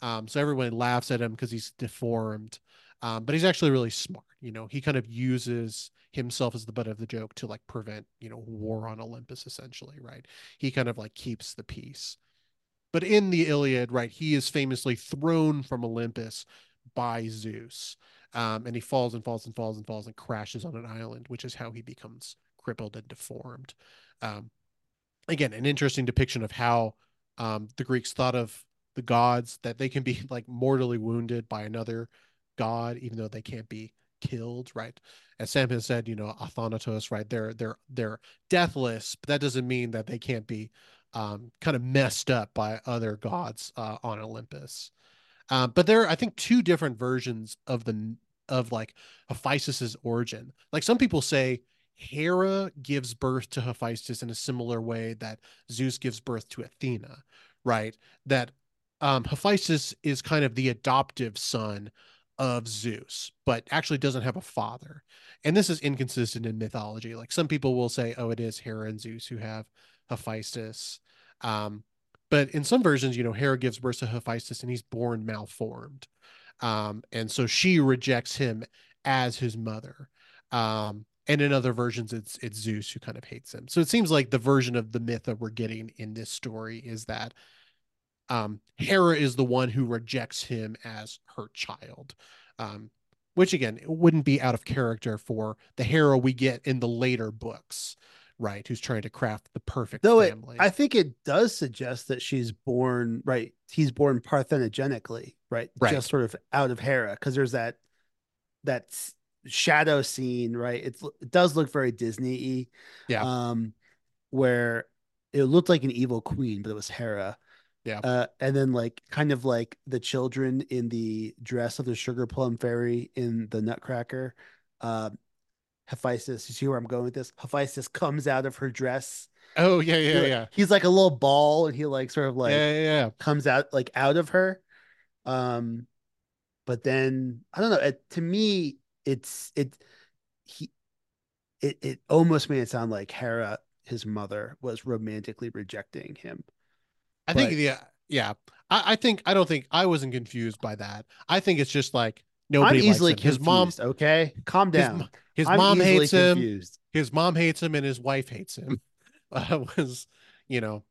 Um, so everyone laughs at him because he's deformed, um, but he's actually really smart. You know, he kind of uses himself as the butt of the joke to like prevent, you know, war on Olympus, essentially, right? He kind of like keeps the peace. But in the Iliad, right, he is famously thrown from Olympus by Zeus. Um, and he falls and falls and falls and falls and crashes on an island, which is how he becomes crippled and deformed. Um, again, an interesting depiction of how um, the Greeks thought of the gods, that they can be like mortally wounded by another god, even though they can't be killed, right? As Sam has said, you know, athanatos, right? They're they're they're deathless, but that doesn't mean that they can't be um, kind of messed up by other gods uh, on Olympus. Uh, but there are, I think, two different versions of the of like Hephaestus's origin. Like some people say Hera gives birth to Hephaestus in a similar way that Zeus gives birth to Athena, right? That um, Hephaestus is kind of the adoptive son of Zeus, but actually doesn't have a father. And this is inconsistent in mythology. Like some people will say, oh, it is Hera and Zeus who have Hephaestus. Um, But in some versions, you know, Hera gives birth to Hephaestus and he's born malformed. Um, and so she rejects him as his mother. Um, and in other versions, it's it's Zeus who kind of hates him. So it seems like the version of the myth that we're getting in this story is that um, Hera is the one who rejects him as her child, um, which, again, it wouldn't be out of character for the Hera we get in the later books. Right, who's trying to craft the perfect Though family. It, I think it does suggest that she's born, right, he's born parthenogenically, right? right. Just sort of out of Hera, because there's that that shadow scene, right? It's, it does look very Disney-y, yeah. Um, where it looked like an evil queen, but it was Hera. Yeah. Uh, and then like kind of like the children in the dress of the Sugar Plum Fairy in the Nutcracker. Um, Hephaestus, you see where I'm going with this? Hephaestus comes out of her dress. Oh, yeah, yeah, he, yeah. He's like a little ball, and he like sort of like yeah, yeah, yeah. comes out like out of her. Um, but then I don't know. It, to me, it's it he it it almost made it sound like Hera, his mother, was romantically rejecting him. I but, think yeah, yeah. I, I think I don't think I wasn't confused by that. I think it's just like nobody I'm easily likes him. His confused, mom, okay, calm down. His, his mom hates him. Confused. His mom hates him, and his wife hates him. Uh, was you know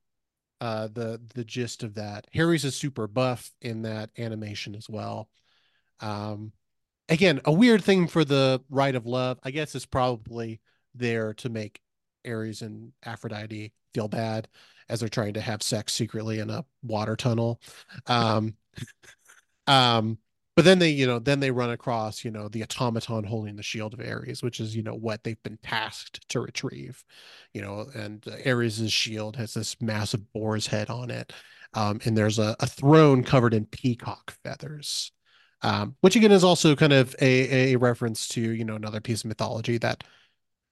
uh, the the gist of that. Harry's a super buff in that animation as well. Um, again, a weird thing for the Rite of Love. I guess it's probably there to make Aries and Aphrodite feel bad as they're trying to have sex secretly in a water tunnel. Um, um. But then they, you know, then they run across, you know, the automaton holding the shield of Ares, which is, you know, what they've been tasked to retrieve, you know, and Ares's shield has this massive boar's head on it. Um, and there's a, a throne covered in peacock feathers, um, which again is also kind of a, a reference to, you know, another piece of mythology that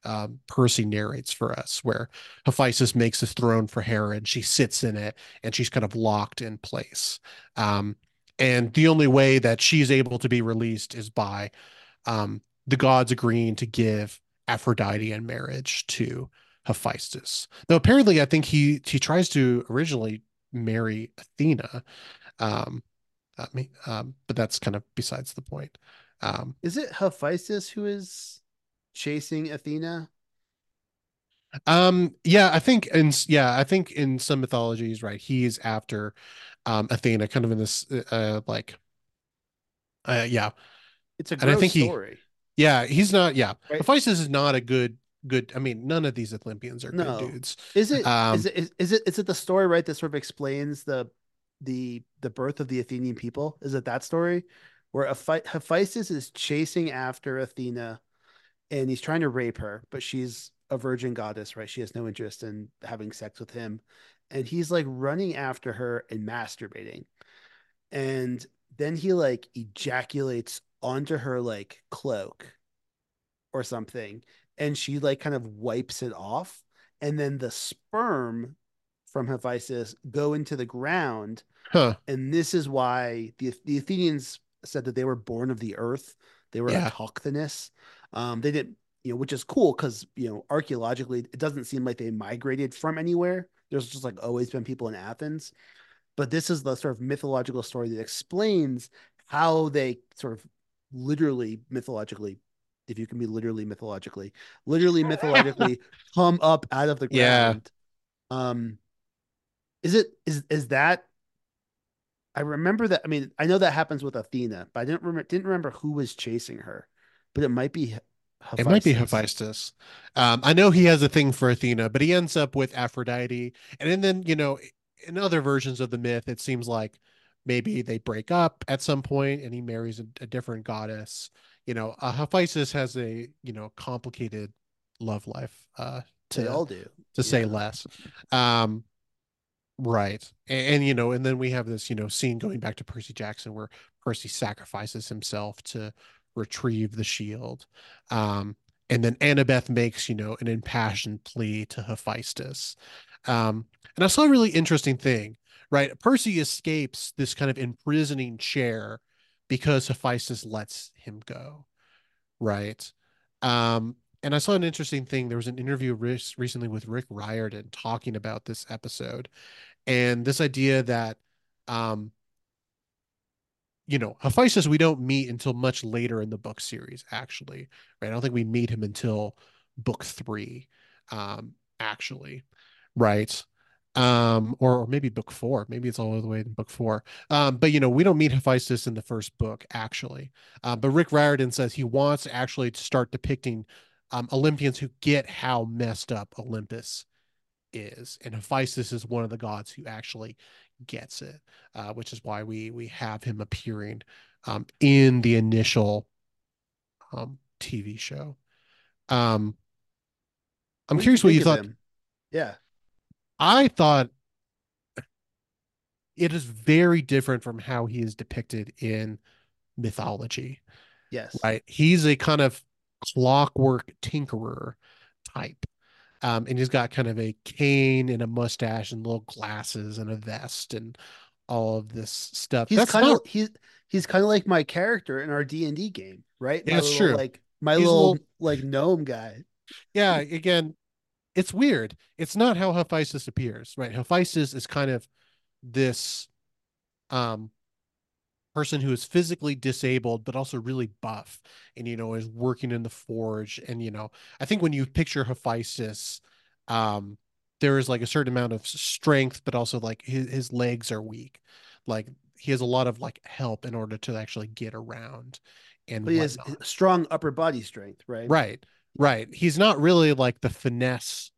um, Percy narrates for us, where Hephaestus makes a throne for Hera and she sits in it and she's kind of locked in place. Um, and the only way that she's able to be released is by um, the gods agreeing to give Aphrodite in marriage to Hephaestus. Though apparently I think he he tries to originally marry Athena, um, I mean, um, but that's kind of besides the point. Um, is it Hephaestus who is chasing Athena? Um, yeah, I think, and yeah, I think in some mythologies, right, he is after um, Athena, kind of in this uh, like, uh, yeah, it's a gross and I think story. He, yeah, he's not. Yeah, right? Hephaestus is not a good, good. I mean, none of these Olympians are no. good dudes. Is it, um, is it? Is it? Is it? Is it the story right that sort of explains the the the birth of the Athenian people? Is it that story? Where Hephaestus is chasing after Athena and he's trying to rape her, but she's a virgin goddess, right? She has no interest in having sex with him. And he's like running after her and masturbating. And then he like ejaculates onto her like cloak or something. And she like kind of wipes it off. And then the sperm from Hephaestus go into the ground. Huh. And this is why the, the Athenians said that they were born of the earth. They were yeah. autochthonous. Um, they didn't, you know, which is cool because, you know, archaeologically, it doesn't seem like they migrated from anywhere. There's just like always been people in Athens. But this is the sort of mythological story that explains how they sort of literally mythologically, if you can be literally mythologically, literally mythologically come up out of the ground. Yeah. Um, is it, is, is that, I remember that. I mean, I know that happens with Athena, but I didn't remember. Didn't remember who was chasing her, but it might be. Hephaestus. It might be Hephaestus. Um, I know he has a thing for Athena, but he ends up with Aphrodite, and, and then you know, in other versions of the myth, it seems like maybe they break up at some point, and he marries a, a different goddess. You know, uh, Hephaestus has a you know complicated love life. Uh, to they all do to yeah. say less. Um, Right. And, and, you know, and then we have this, you know, scene going back to Percy Jackson where Percy sacrifices himself to retrieve the shield. Um, and then Annabeth makes, you know, an impassioned plea to Hephaestus. Um, and I saw a really interesting thing, right? Percy escapes this kind of imprisoning chair because Hephaestus lets him go. Right. Um, And I saw an interesting thing. There was an interview re- recently with Rick Riordan talking about this episode and this idea that, um, you know, Hephaestus, we don't meet until much later in the book series, actually, right? I don't think we meet him until book three, um, actually, right? Um, or, or maybe book four. Maybe it's all the way in book four. Um, but, you know, we don't meet Hephaestus in the first book, actually. Uh, but Rick Riordan says he wants actually to start depicting Um, Olympians who get how messed up Olympus is, and Hephaestus is one of the gods who actually gets it, uh, which is why we we have him appearing um, in the initial um, T V show. Um, I'm what curious you what you thought. Him? Yeah, I thought it is very different from how he is depicted in mythology. Yes, right. He's a kind of clockwork tinkerer type, um and he's got kind of a cane and a mustache and little glasses and a vest and all of this stuff. He's kind of he's he's kind of like my character in our D and D game, right? Yeah, that's true. Like my little, little like gnome guy. Yeah, again, it's weird. It's not how Hephaestus appears, right? Hephaestus is kind of this um person who is physically disabled but also really buff and you know is working in the forge, and you know I think when you picture Hephaestus, um there is like a certain amount of strength but also like his, his legs are weak, like he has a lot of like help in order to actually get around, and but he whatnot. Has strong upper body strength, right? Right, right. He's not really like the finesse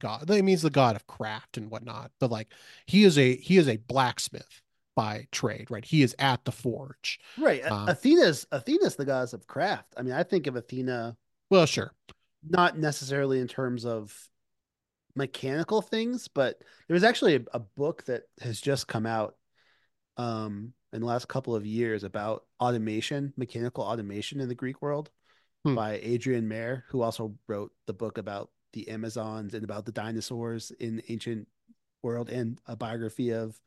god. That means the god of craft and whatnot, but like he is a he is a blacksmith by trade, right? He is at the forge, right? Um, Athena's Athena's the goddess of craft. I mean, I think of Athena. Well, sure, not necessarily in terms of mechanical things, but there was actually a, a book that has just come out um, in the last couple of years about automation, mechanical automation in the Greek world, hmm. by Adrian Mayer, who also wrote the book about the Amazons and about the dinosaurs in the ancient world, and a biography of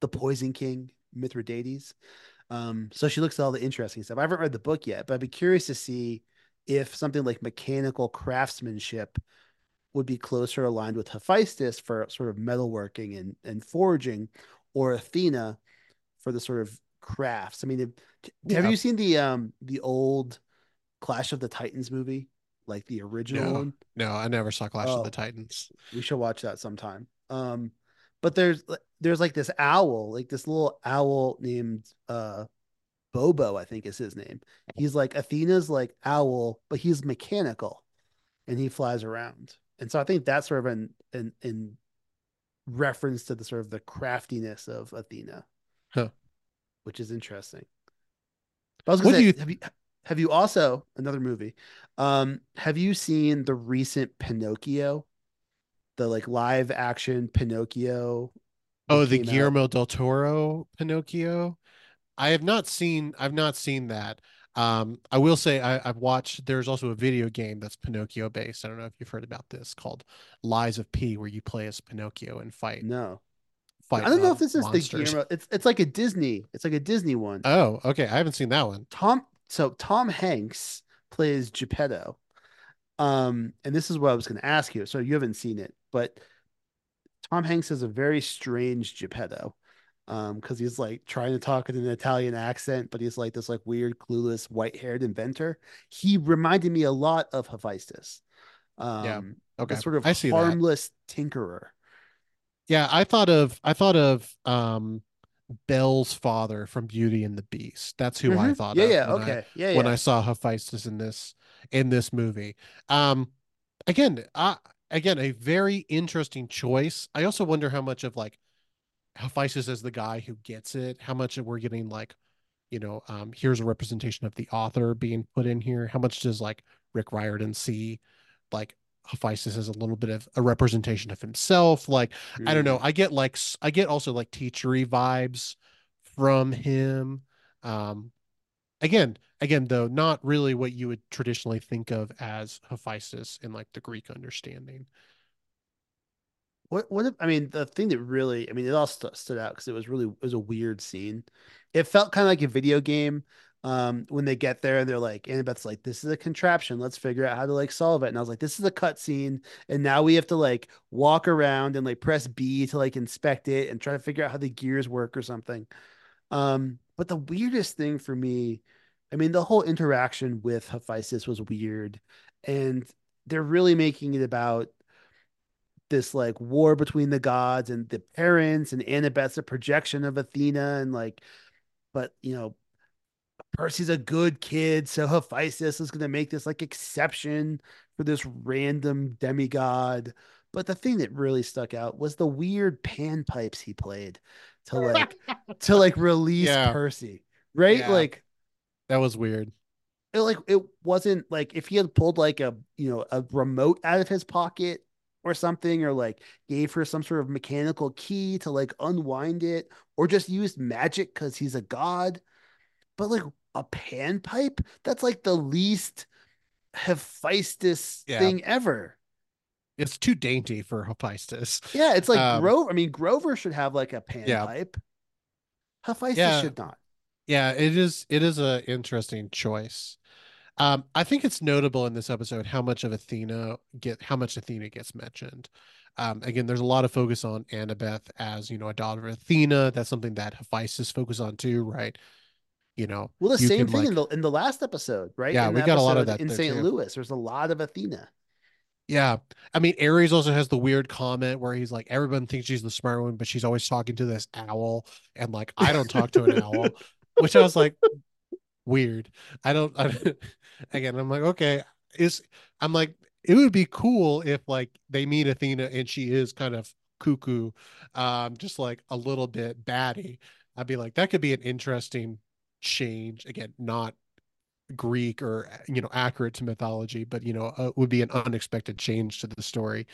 the Poison King, Mithridates. Um, so she looks at all the interesting stuff. I haven't read the book yet, but I'd be curious to see if something like mechanical craftsmanship would be closer aligned with Hephaestus for sort of metalworking and, and forging, or Athena for the sort of crafts. I mean, have yeah. you seen the um the old Clash of the Titans movie, like the original no, one? No, I never saw Clash oh, of the Titans. We should watch that sometime. Um, but there's there's like this owl, like this little owl named uh Bobo, I think is his name. He's like Athena's like owl, but he's mechanical, and he flies around. And so I think that's sort of an an in reference to the sort of the craftiness of Athena. Huh. Which is interesting. But I was gonna say, you... have you have you also another movie? Um, have you seen the recent Pinocchio, the like live action Pinocchio? Oh, the Guillermo out? del Toro Pinocchio. I have not seen. I've not seen that. Um, I will say I, I've watched. There's also a video game that's Pinocchio based. I don't know if you've heard about this, called Lies of P, where you play as Pinocchio and fight. No. I don't know if this is monsters. the Guillermo. It's it's like a Disney. It's like a Disney one. Oh, okay. I haven't seen that one. Tom. So Tom Hanks plays Geppetto. Um, and this is what I was going to ask you. So you haven't seen it, but Tom Hanks is a very strange Geppetto, um, because he's like trying to talk in an Italian accent, but he's like this like weird, clueless, white-haired inventor. He reminded me a lot of Hephaestus. Um, yeah. Okay. Sort of I see harmless that. tinkerer. Yeah, I thought of I thought of um, Belle's father from Beauty and the Beast. That's who mm-hmm. I thought yeah, of. Yeah, okay. I, yeah, when yeah. I saw Hephaestus in this in this movie. Um, again, I, again, a very interesting choice. I also wonder how much of like Hephaestus as the guy who gets it, how much we're getting like, you know, um, here's a representation of the author being put in here. How much does like Rick Riordan see, like, Hephaestus is a little bit of a representation of himself. Like, mm. I don't know. I get like, I get also like teachery vibes from him. Um, again, again, though, not really what you would traditionally think of as Hephaestus in like the Greek understanding. What, what, if, I mean, the thing that really, I mean, it all st- stood out because it was really, it was a weird scene. It felt kind of like a video game. Um, when they get there, they're like, Annabeth's like, this is a contraption. Let's figure out how to like solve it. And I was like, this is a cutscene. And now we have to like walk around and like press B to like inspect it and try to figure out how the gears work or something. Um, but the weirdest thing for me, I mean, the whole interaction with Hephaestus was weird, and they're really making it about this like war between the gods and the parents, and Annabeth's a projection of Athena, and like, but you know, Percy's a good kid, so Hephaestus is going to make this like exception for this random demigod. But the thing that really stuck out was the weird pan pipes he played to like to like release yeah. Percy, right? Yeah. Like that was weird. It like it wasn't like if he had pulled like a you know a remote out of his pocket or something, or like gave her some sort of mechanical key to like unwind it, or just used magic because he's a god. But like a pan pipe, that's like the least Hephaestus yeah. thing ever. It's too dainty for Hephaestus. Yeah, it's like um, Grover. I mean, Grover should have like a pan yeah. pipe. Hephaestus yeah. should not. Yeah, it is. It is an interesting choice. Um, I think it's notable in this episode how much of Athena get how much Athena gets mentioned. Um, again, there's a lot of focus on Annabeth as you know a daughter of Athena. That's something that Hephaestus focuses on too, right? You know, well, the same thing like, in the in the last episode, right? Yeah, in we got a lot of that in Saint Louis. There's a lot of Athena. Yeah, I mean, Aries also has the weird comment where he's like, everyone thinks she's the smart one, but she's always talking to this owl, and like, I don't talk to an owl, which I was like, weird. I don't. I, again, I'm like, okay, is I'm like, it would be cool if like they meet Athena and she is kind of cuckoo, um, just like a little bit batty. I'd be like, that could be an interesting change. Again, not Greek or you know accurate to mythology, but you know uh, would be an unexpected change to the story.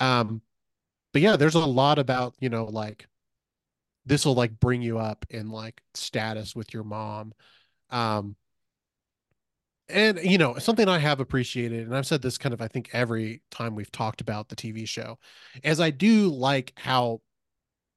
Um but yeah, there's a lot about you know like this will like bring you up in like status with your mom. Um And, you know, something I have appreciated, and I've said this kind of, I think, every time we've talked about the T V show, is I do like how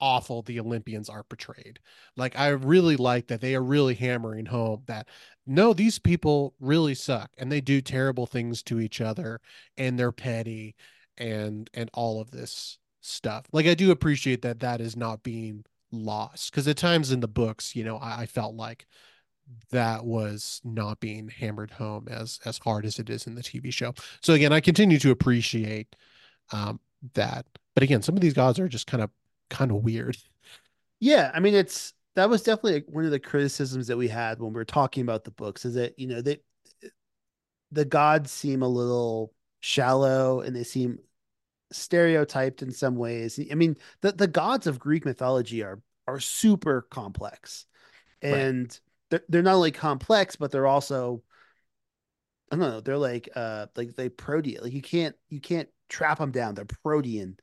awful the Olympians are portrayed. Like, I really like that they are really hammering home that, no, these people really suck and they do terrible things to each other and they're petty and and all of this stuff. Like, I do appreciate that that is not being lost, because at times in the books, you know, I, I felt like that was not being hammered home as as hard as it is in the T V show. So again, I continue to appreciate um that. But again, some of these gods are just kind of kind of weird. Yeah, I mean, it's that was definitely one of the criticisms that we had when we were talking about the books, is that, you know, they the gods seem a little shallow and they seem stereotyped in some ways. I mean, the, the gods of Greek mythology are are super complex, and right. they're, they're not only complex, but they're also, I don't know, they're like uh like they protean, like you can't you can't trap them down. They're protean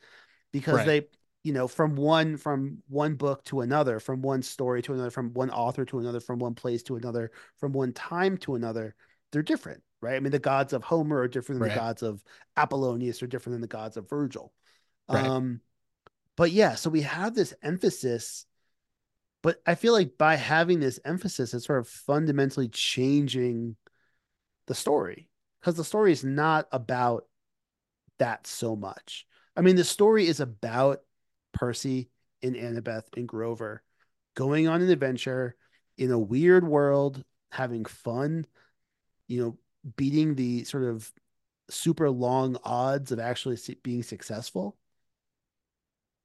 because right. they you know, from one from one book to another, from one story to another, from one author to another, from one place to another, from one time to another, they're different, right? I mean, the gods of Homer are different than right. the gods of Apollonius, are different than the gods of Virgil. Right. Um, but yeah, so we have this emphasis, but I feel like by having this emphasis, it's sort of fundamentally changing the story, because the story is not about that so much. I mean, the story is about Percy and Annabeth and Grover going on an adventure in a weird world, having fun, you know, beating the sort of super long odds of actually being successful.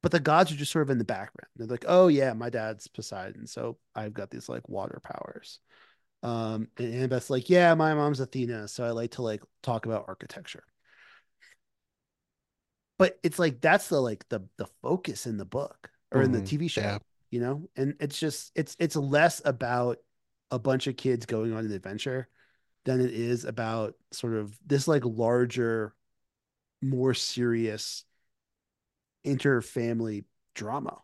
But the gods are just sort of in the background. They're like, oh yeah, my dad's Poseidon, so I've got these like water powers. Um, and Annabeth's like, yeah, my mom's Athena, so I like to like talk about architecture. But it's like, that's the, like the, the focus in the book or mm-hmm. in the T V show, yeah. you know, and it's just, it's, it's less about a bunch of kids going on an adventure than it is about sort of this like larger, more serious inter-family drama,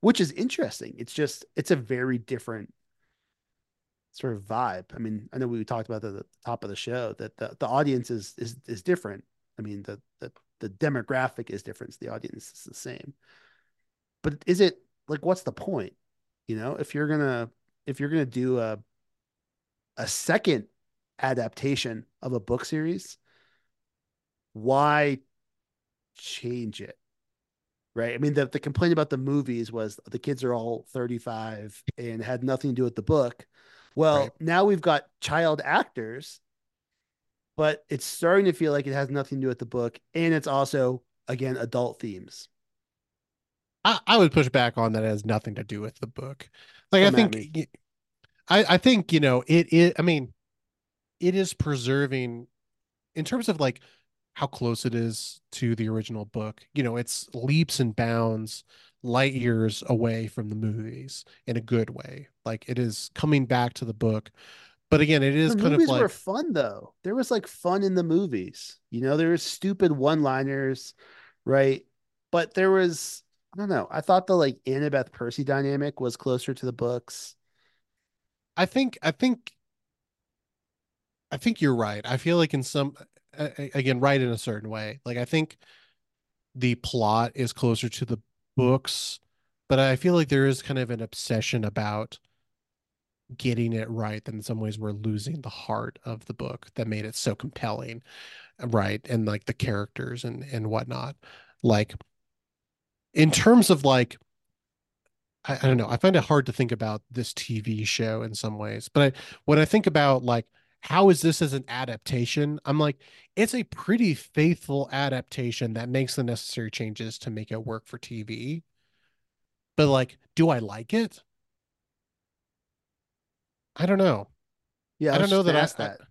which is interesting. It's just, it's a very different sort of vibe. I mean, I know we talked about that at the top of the show, that the, the audience is, is, is different. I mean, the, the, the demographic is different. The audience is the same, but is it like, what's the point? You know, if you're going to, if you're going to do a, a second adaptation of a book series, why change it? Right. I mean, the, the complaint about the movies was the kids are all thirty-five and had nothing to do with the book. Well, right. now we've got child actors, but it's starting to feel like it has nothing to do with the book. And it's also, again, adult themes. I, I would push back on that. It has nothing to do with the book. Like, Come I think, I, I think, you know, it is, I mean, it is preserving in terms of like how close it is to the original book. You know, it's leaps and bounds, light years away from the movies in a good way. Like, it is coming back to the book. But again, it is the kind of like... movies were fun, though. There was, like, fun in the movies. You know, there was stupid one-liners, right? But there was... I don't know. I thought the, like, Annabeth-Percy dynamic was closer to the books. I think... I think... I think you're right. I feel like in some... Again, right in a certain way. Like, I think the plot is closer to the books, but I feel like there is kind of an obsession about... getting it right, then in some ways we're losing the heart of the book that made it so compelling, right? And like the characters and and whatnot. Like, in terms of like, I, I don't know, I find it hard to think about this T V show in some ways, but I, when I think about like, how is this as an adaptation? I'm like, it's a pretty faithful adaptation that makes the necessary changes to make it work for T V. But like, do I like it? I don't know. Yeah, I don't know that I asked that. I,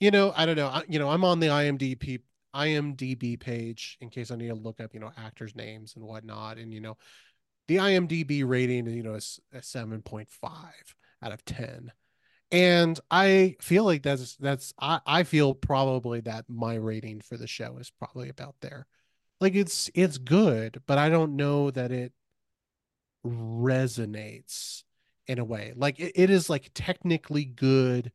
you know, I don't know. I, you know, I'm on the I M D B I M D B page in case I need to look up, you know, actors' names and whatnot. And you know, the I M D B rating, you know, is a seven point five out of ten, and I feel like that's that's I I feel probably that my rating for the show is probably about there. Like, it's it's good, but I don't know that it resonates in a way. Like, it, it is like technically good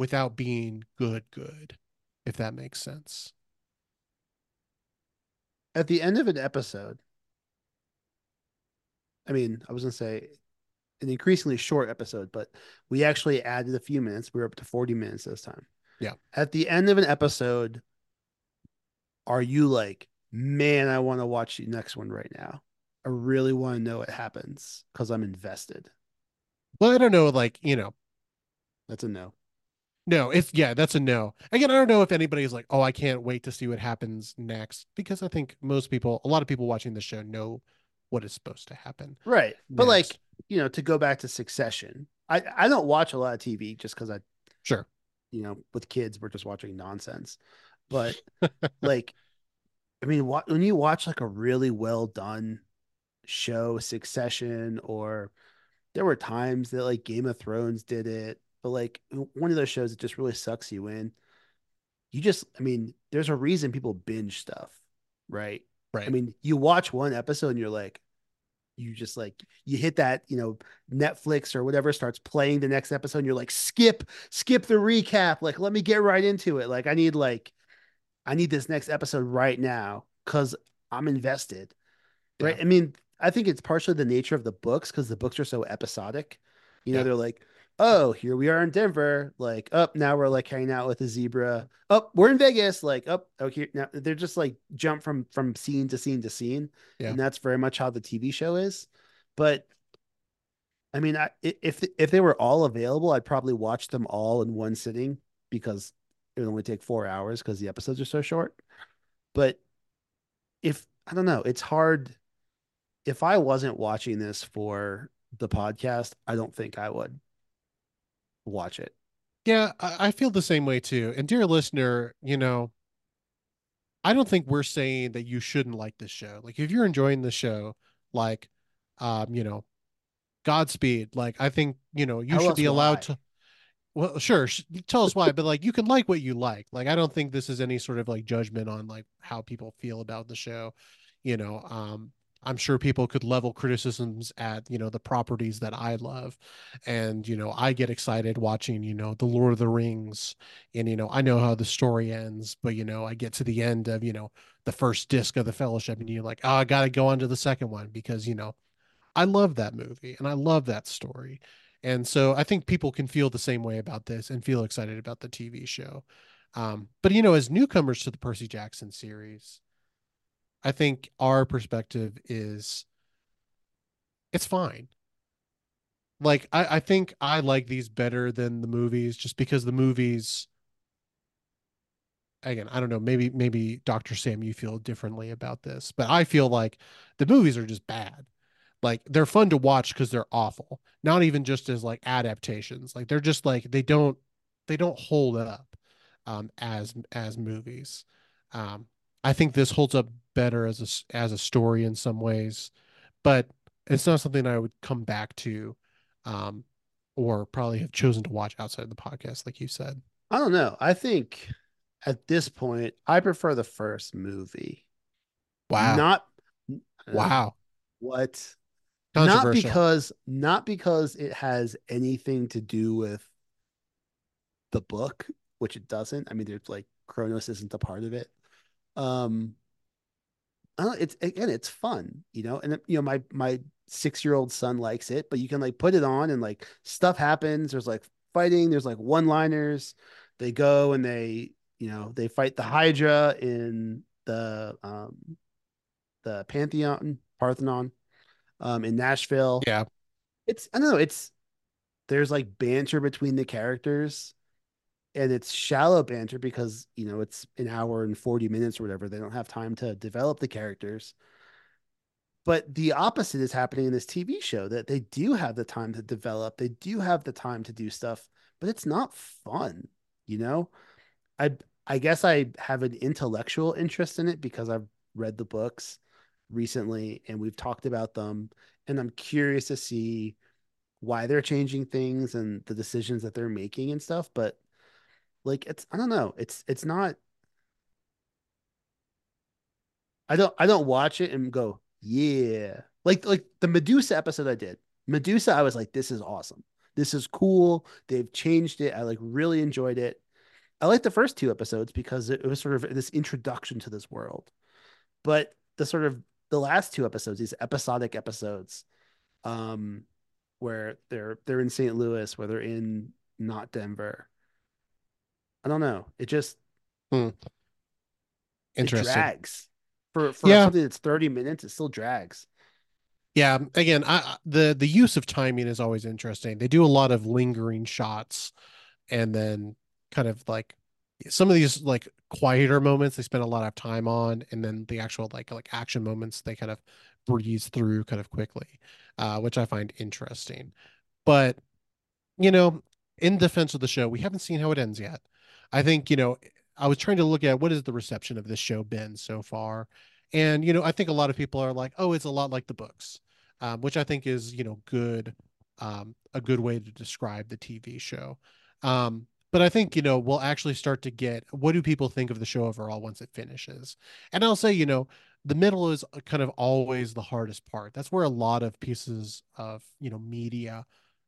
without being good, good, if that makes sense. At the end of an episode, I mean, I was going to say an increasingly short episode, but we actually added a few minutes. We were up to forty minutes this time. Yeah. At the end of an episode, are you like, man, I want to watch the next one right now. I really want to know what happens because I'm invested. Well, I don't know. Like, you know, that's a no. No, if yeah, that's a no. Again, I don't know if anybody's like, oh, I can't wait to see what happens next, because I think most people, a lot of people watching the show know what is supposed to happen. Right. Next. But like, you know, to go back to Succession, I, I don't watch a lot of T V just because I, sure, you know, with kids, we're just watching nonsense. But like, I mean, when you watch like a really well done show, Succession, or there were times that like Game of Thrones did it, but like one of those shows that just really sucks you in, you just, I mean, there's a reason people binge stuff, right? Right. I mean, you watch one episode and you're like, you just like, you hit that, you know, Netflix or whatever starts playing the next episode and you're like, skip, skip the recap. Like, let me get right into it. Like, I need like, I need this next episode right now because I'm invested. Right. Yeah. I mean, I think it's partially the nature of the books because the books are so episodic. You know, yeah. They're like, oh, here we are in Denver. Like, up oh, now we're like hanging out with a zebra. Oh, we're in Vegas. Like, oh, okay. Now they're just like jump from from scene to scene to scene. Yeah. And that's very much how the T V show is. But I mean, I, if if they were all available, I'd probably watch them all in one sitting because it would only take four hours because the episodes are so short. But if I don't know, it's hard. If I wasn't watching this for the podcast, I don't think I would watch it. Yeah, I feel the same way too. And dear listener, you know, I don't think we're saying that you shouldn't like this show. Like, if you're enjoying the show, like, um, you know, Godspeed. Like, I think, you know, you should be allowed to. Well, sure. Tell us why, but like, you can like what you like. Like, I don't think this is any sort of like judgment on like how people feel about the show, you know. um, I'm sure people could level criticisms at, you know, the properties that I love. And, you know, I get excited watching, you know, the Lord of the Rings, and, you know, I know how the story ends, but, you know, I get to the end of, you know, the first disc of the Fellowship and you're like, oh, I got to go on to the second one because, you know, I love that movie and I love that story. And so I think people can feel the same way about this and feel excited about the T V show. Um, but, you know, as newcomers to the Percy Jackson series, I think our perspective is it's fine. Like, I, I think I like these better than the movies just because the movies, again, I don't know, maybe, maybe Doctor Sam, you feel differently about this, but I feel like the movies are just bad. Like, they're fun to watch because they're awful. Not even just as like adaptations. Like, they're just like, they don't, they don't hold up um, as, as movies. Um, I think this holds up better as a, as a story in some ways, but it's not something I would come back to um, or probably have chosen to watch outside of the podcast, like you said. I don't know. I think at this point, I prefer the first movie. Wow. Not. Wow. What? Not because, not because it has anything to do with the book, which it doesn't. I mean, there's like Kronos isn't a part of it. Um, I don't, it's again, it's fun, you know, and you know, my, my six-year-old son likes it, but you can like put it on and like stuff happens. There's like fighting, there's like one-liners. They go and they, you know, they fight the Hydra in the, um, the Pantheon, Parthenon, um, in Nashville. Yeah. It's, I don't know. It's, there's like banter between the characters. And it's shallow banter because, you know, it's an hour and forty minutes or whatever. They don't have time to develop the characters. But the opposite is happening in this T V show, that they do have the time to develop. They do have the time to do stuff, but it's not fun. You know, I, I guess I have an intellectual interest in it because I've read the books recently and we've talked about them. And I'm curious to see why they're changing things and the decisions that they're making and stuff. But like, it's, I don't know. It's, it's not, I don't, I don't watch it and go, yeah. Like, like the Medusa episode I did. Medusa, I was like, this is awesome. This is cool. They've changed it. I like really enjoyed it. I like the first two episodes because it, it was sort of this introduction to this world, but the sort of the last two episodes, these episodic episodes, um, where they're, they're in Saint Louis, where they're in not Denver. I don't know. It just hmm. Interesting. It drags for, for yeah. something that's thirty minutes. It still drags. Yeah. Again, I, the, the use of timing is always interesting. They do a lot of lingering shots and then kind of like some of these like quieter moments they spend a lot of time on, and then the actual like like action moments they kind of breeze through kind of quickly, uh, which I find interesting. But, you know, in defense of the show, we haven't seen how it ends yet. I think, you know, I was trying to look at what is the reception of this show been so far. And, you know, I think a lot of people are like, oh, it's a lot like the books, um, which I think is, you know, good, um, a good way to describe the T V show. Um, But I think, you know, we'll actually start to get, what do people think of the show overall once it finishes? And I'll say, you know, the middle is kind of always the hardest part. That's where a lot of pieces of, you know, media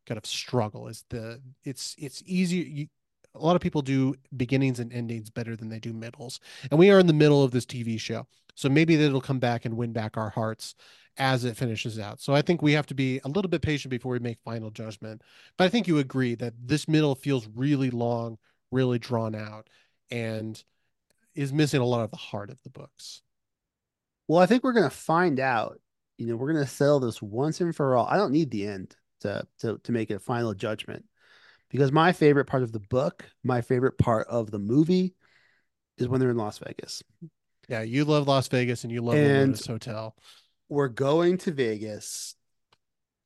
kind of struggle is the, it's, it's easy. You, a lot of people do beginnings and endings better than they do middles. And we are in the middle of this T V show. So maybe that'll come back and win back our hearts as it finishes out. So I think we have to be a little bit patient before we make final judgment. But I think you agree that this middle feels really long, really drawn out, and is missing a lot of the heart of the books. Well, I think we're going to find out, you know, we're going to settle this once and for all. I don't need the end to, to, to make it a final judgment, because my favorite part of the book, my favorite part of the movie is when they're in Las Vegas. Yeah. You love Las Vegas and you love the Lotus Hotel. We're going to Vegas,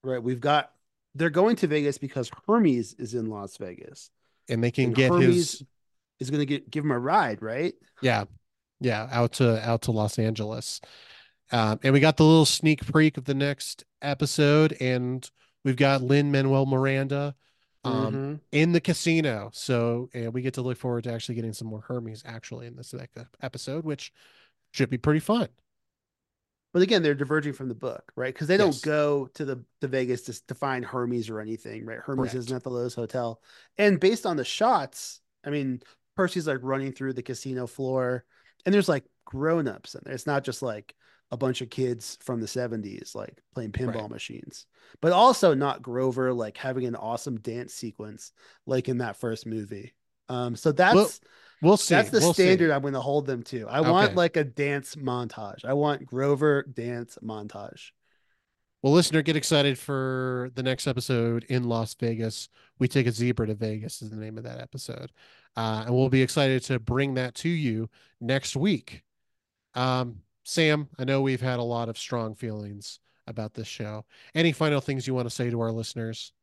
right? We've got, they're going to Vegas because Hermes is in Las Vegas and they can and get Hermes his is going to get, give him a ride. Right. Yeah. Yeah, out to out to Los Angeles. Um, and we got the little sneak peek of the next episode, and we've got Lin-Manuel Miranda um, mm-hmm. in the casino. So and we get to look forward to actually getting some more Hermes actually in this next episode, which should be pretty fun. But again, they're diverging from the book, right? Because they don't yes. go to the to Vegas to, to find Hermes or anything, right? Hermes Correct. Isn't at the Lotus Hotel. And based on the shots, I mean, Percy's like running through the casino floor. And there's like grown-ups in there. It's not just like a bunch of kids from the seventies, like playing pinball right. machines, but also not Grover, like having an awesome dance sequence, like in that first movie. Um, so that's, we'll, we'll see. That's the we'll standard see. I'm going to hold them to. I okay. want like a dance montage. I want Grover dance montage. Well, listener, get excited for the next episode in Las Vegas. We Take a Zebra to Vegas is the name of that episode. Uh, and we'll be excited to bring that to you next week. Um, Sam, I know we've had a lot of strong feelings about this show. Any final things you want to say to our listeners?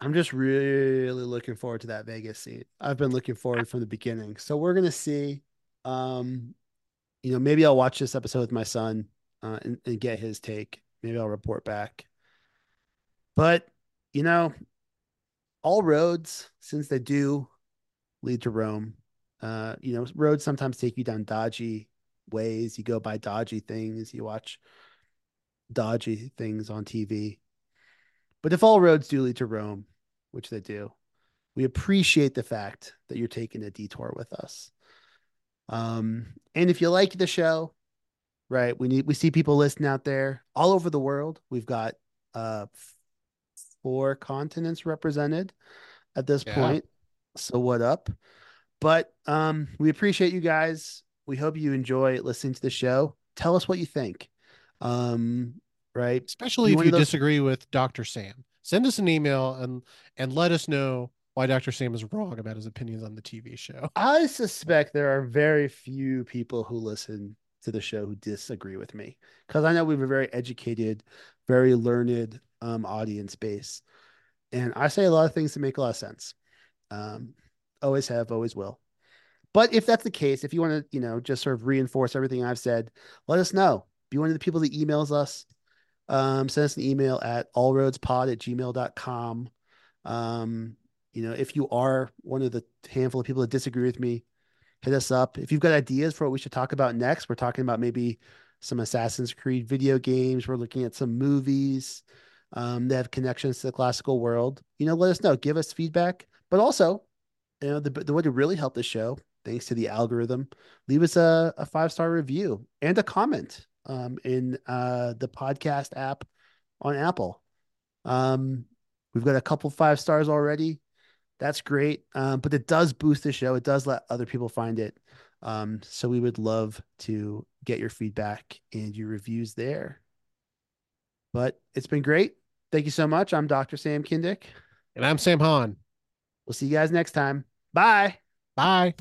I'm just really looking forward to that Vegas scene. I've been looking forward from the beginning. So we're going to see, um, you know, maybe I'll watch this episode with my son uh, and, and get his take. Maybe I'll report back. But, you know, all roads, since they do lead to Rome, uh, you know, roads sometimes take you down dodgy ways. You go by dodgy things. You watch dodgy things on T V. But if all roads do lead to Rome, which they do, we appreciate the fact that you're taking a detour with us. Um, and if you like the show, right, we need, we see people listening out there all over the world. We've got, uh, four continents represented at this yeah. point. So what up? But um, we appreciate you guys. We hope you enjoy listening to the show. Tell us what you think. Um, right. Especially you if you those... disagree with Doctor Sam, send us an email and, and let us know why Doctor Sam is wrong about his opinions on the T V show. I suspect there are very few people who listen to the show who disagree with me, because I know we have a very educated, very learned um, audience base. And I say a lot of things that make a lot of sense. Um, always have, always will. But if that's the case, if you want to, you know, just sort of reinforce everything I've said, let us know. Be one of the people that emails us. Um, send us an email at allroadspod at gmail dot com. Um, you know, if you are one of the handful of people that disagree with me, hit us up. If you've got ideas for what we should talk about next, we're talking about maybe some Assassin's Creed video games. We're looking at some movies. um, that have connections to the classical world, you know, let us know. Give us feedback. But also, you know, the, the way to really help the show, thanks to the algorithm, leave us a, a five-star review and a comment um, in uh, the podcast app on Apple. Um, we've got a couple five stars already. That's great. Um, but it does boost the show. It does let other people find it. Um, so we would love to get your feedback and your reviews there. But it's been great. Thank you so much. I'm Doctor Sam Kindick. And I'm Sam Hahn. We'll see you guys next time. Bye. Bye.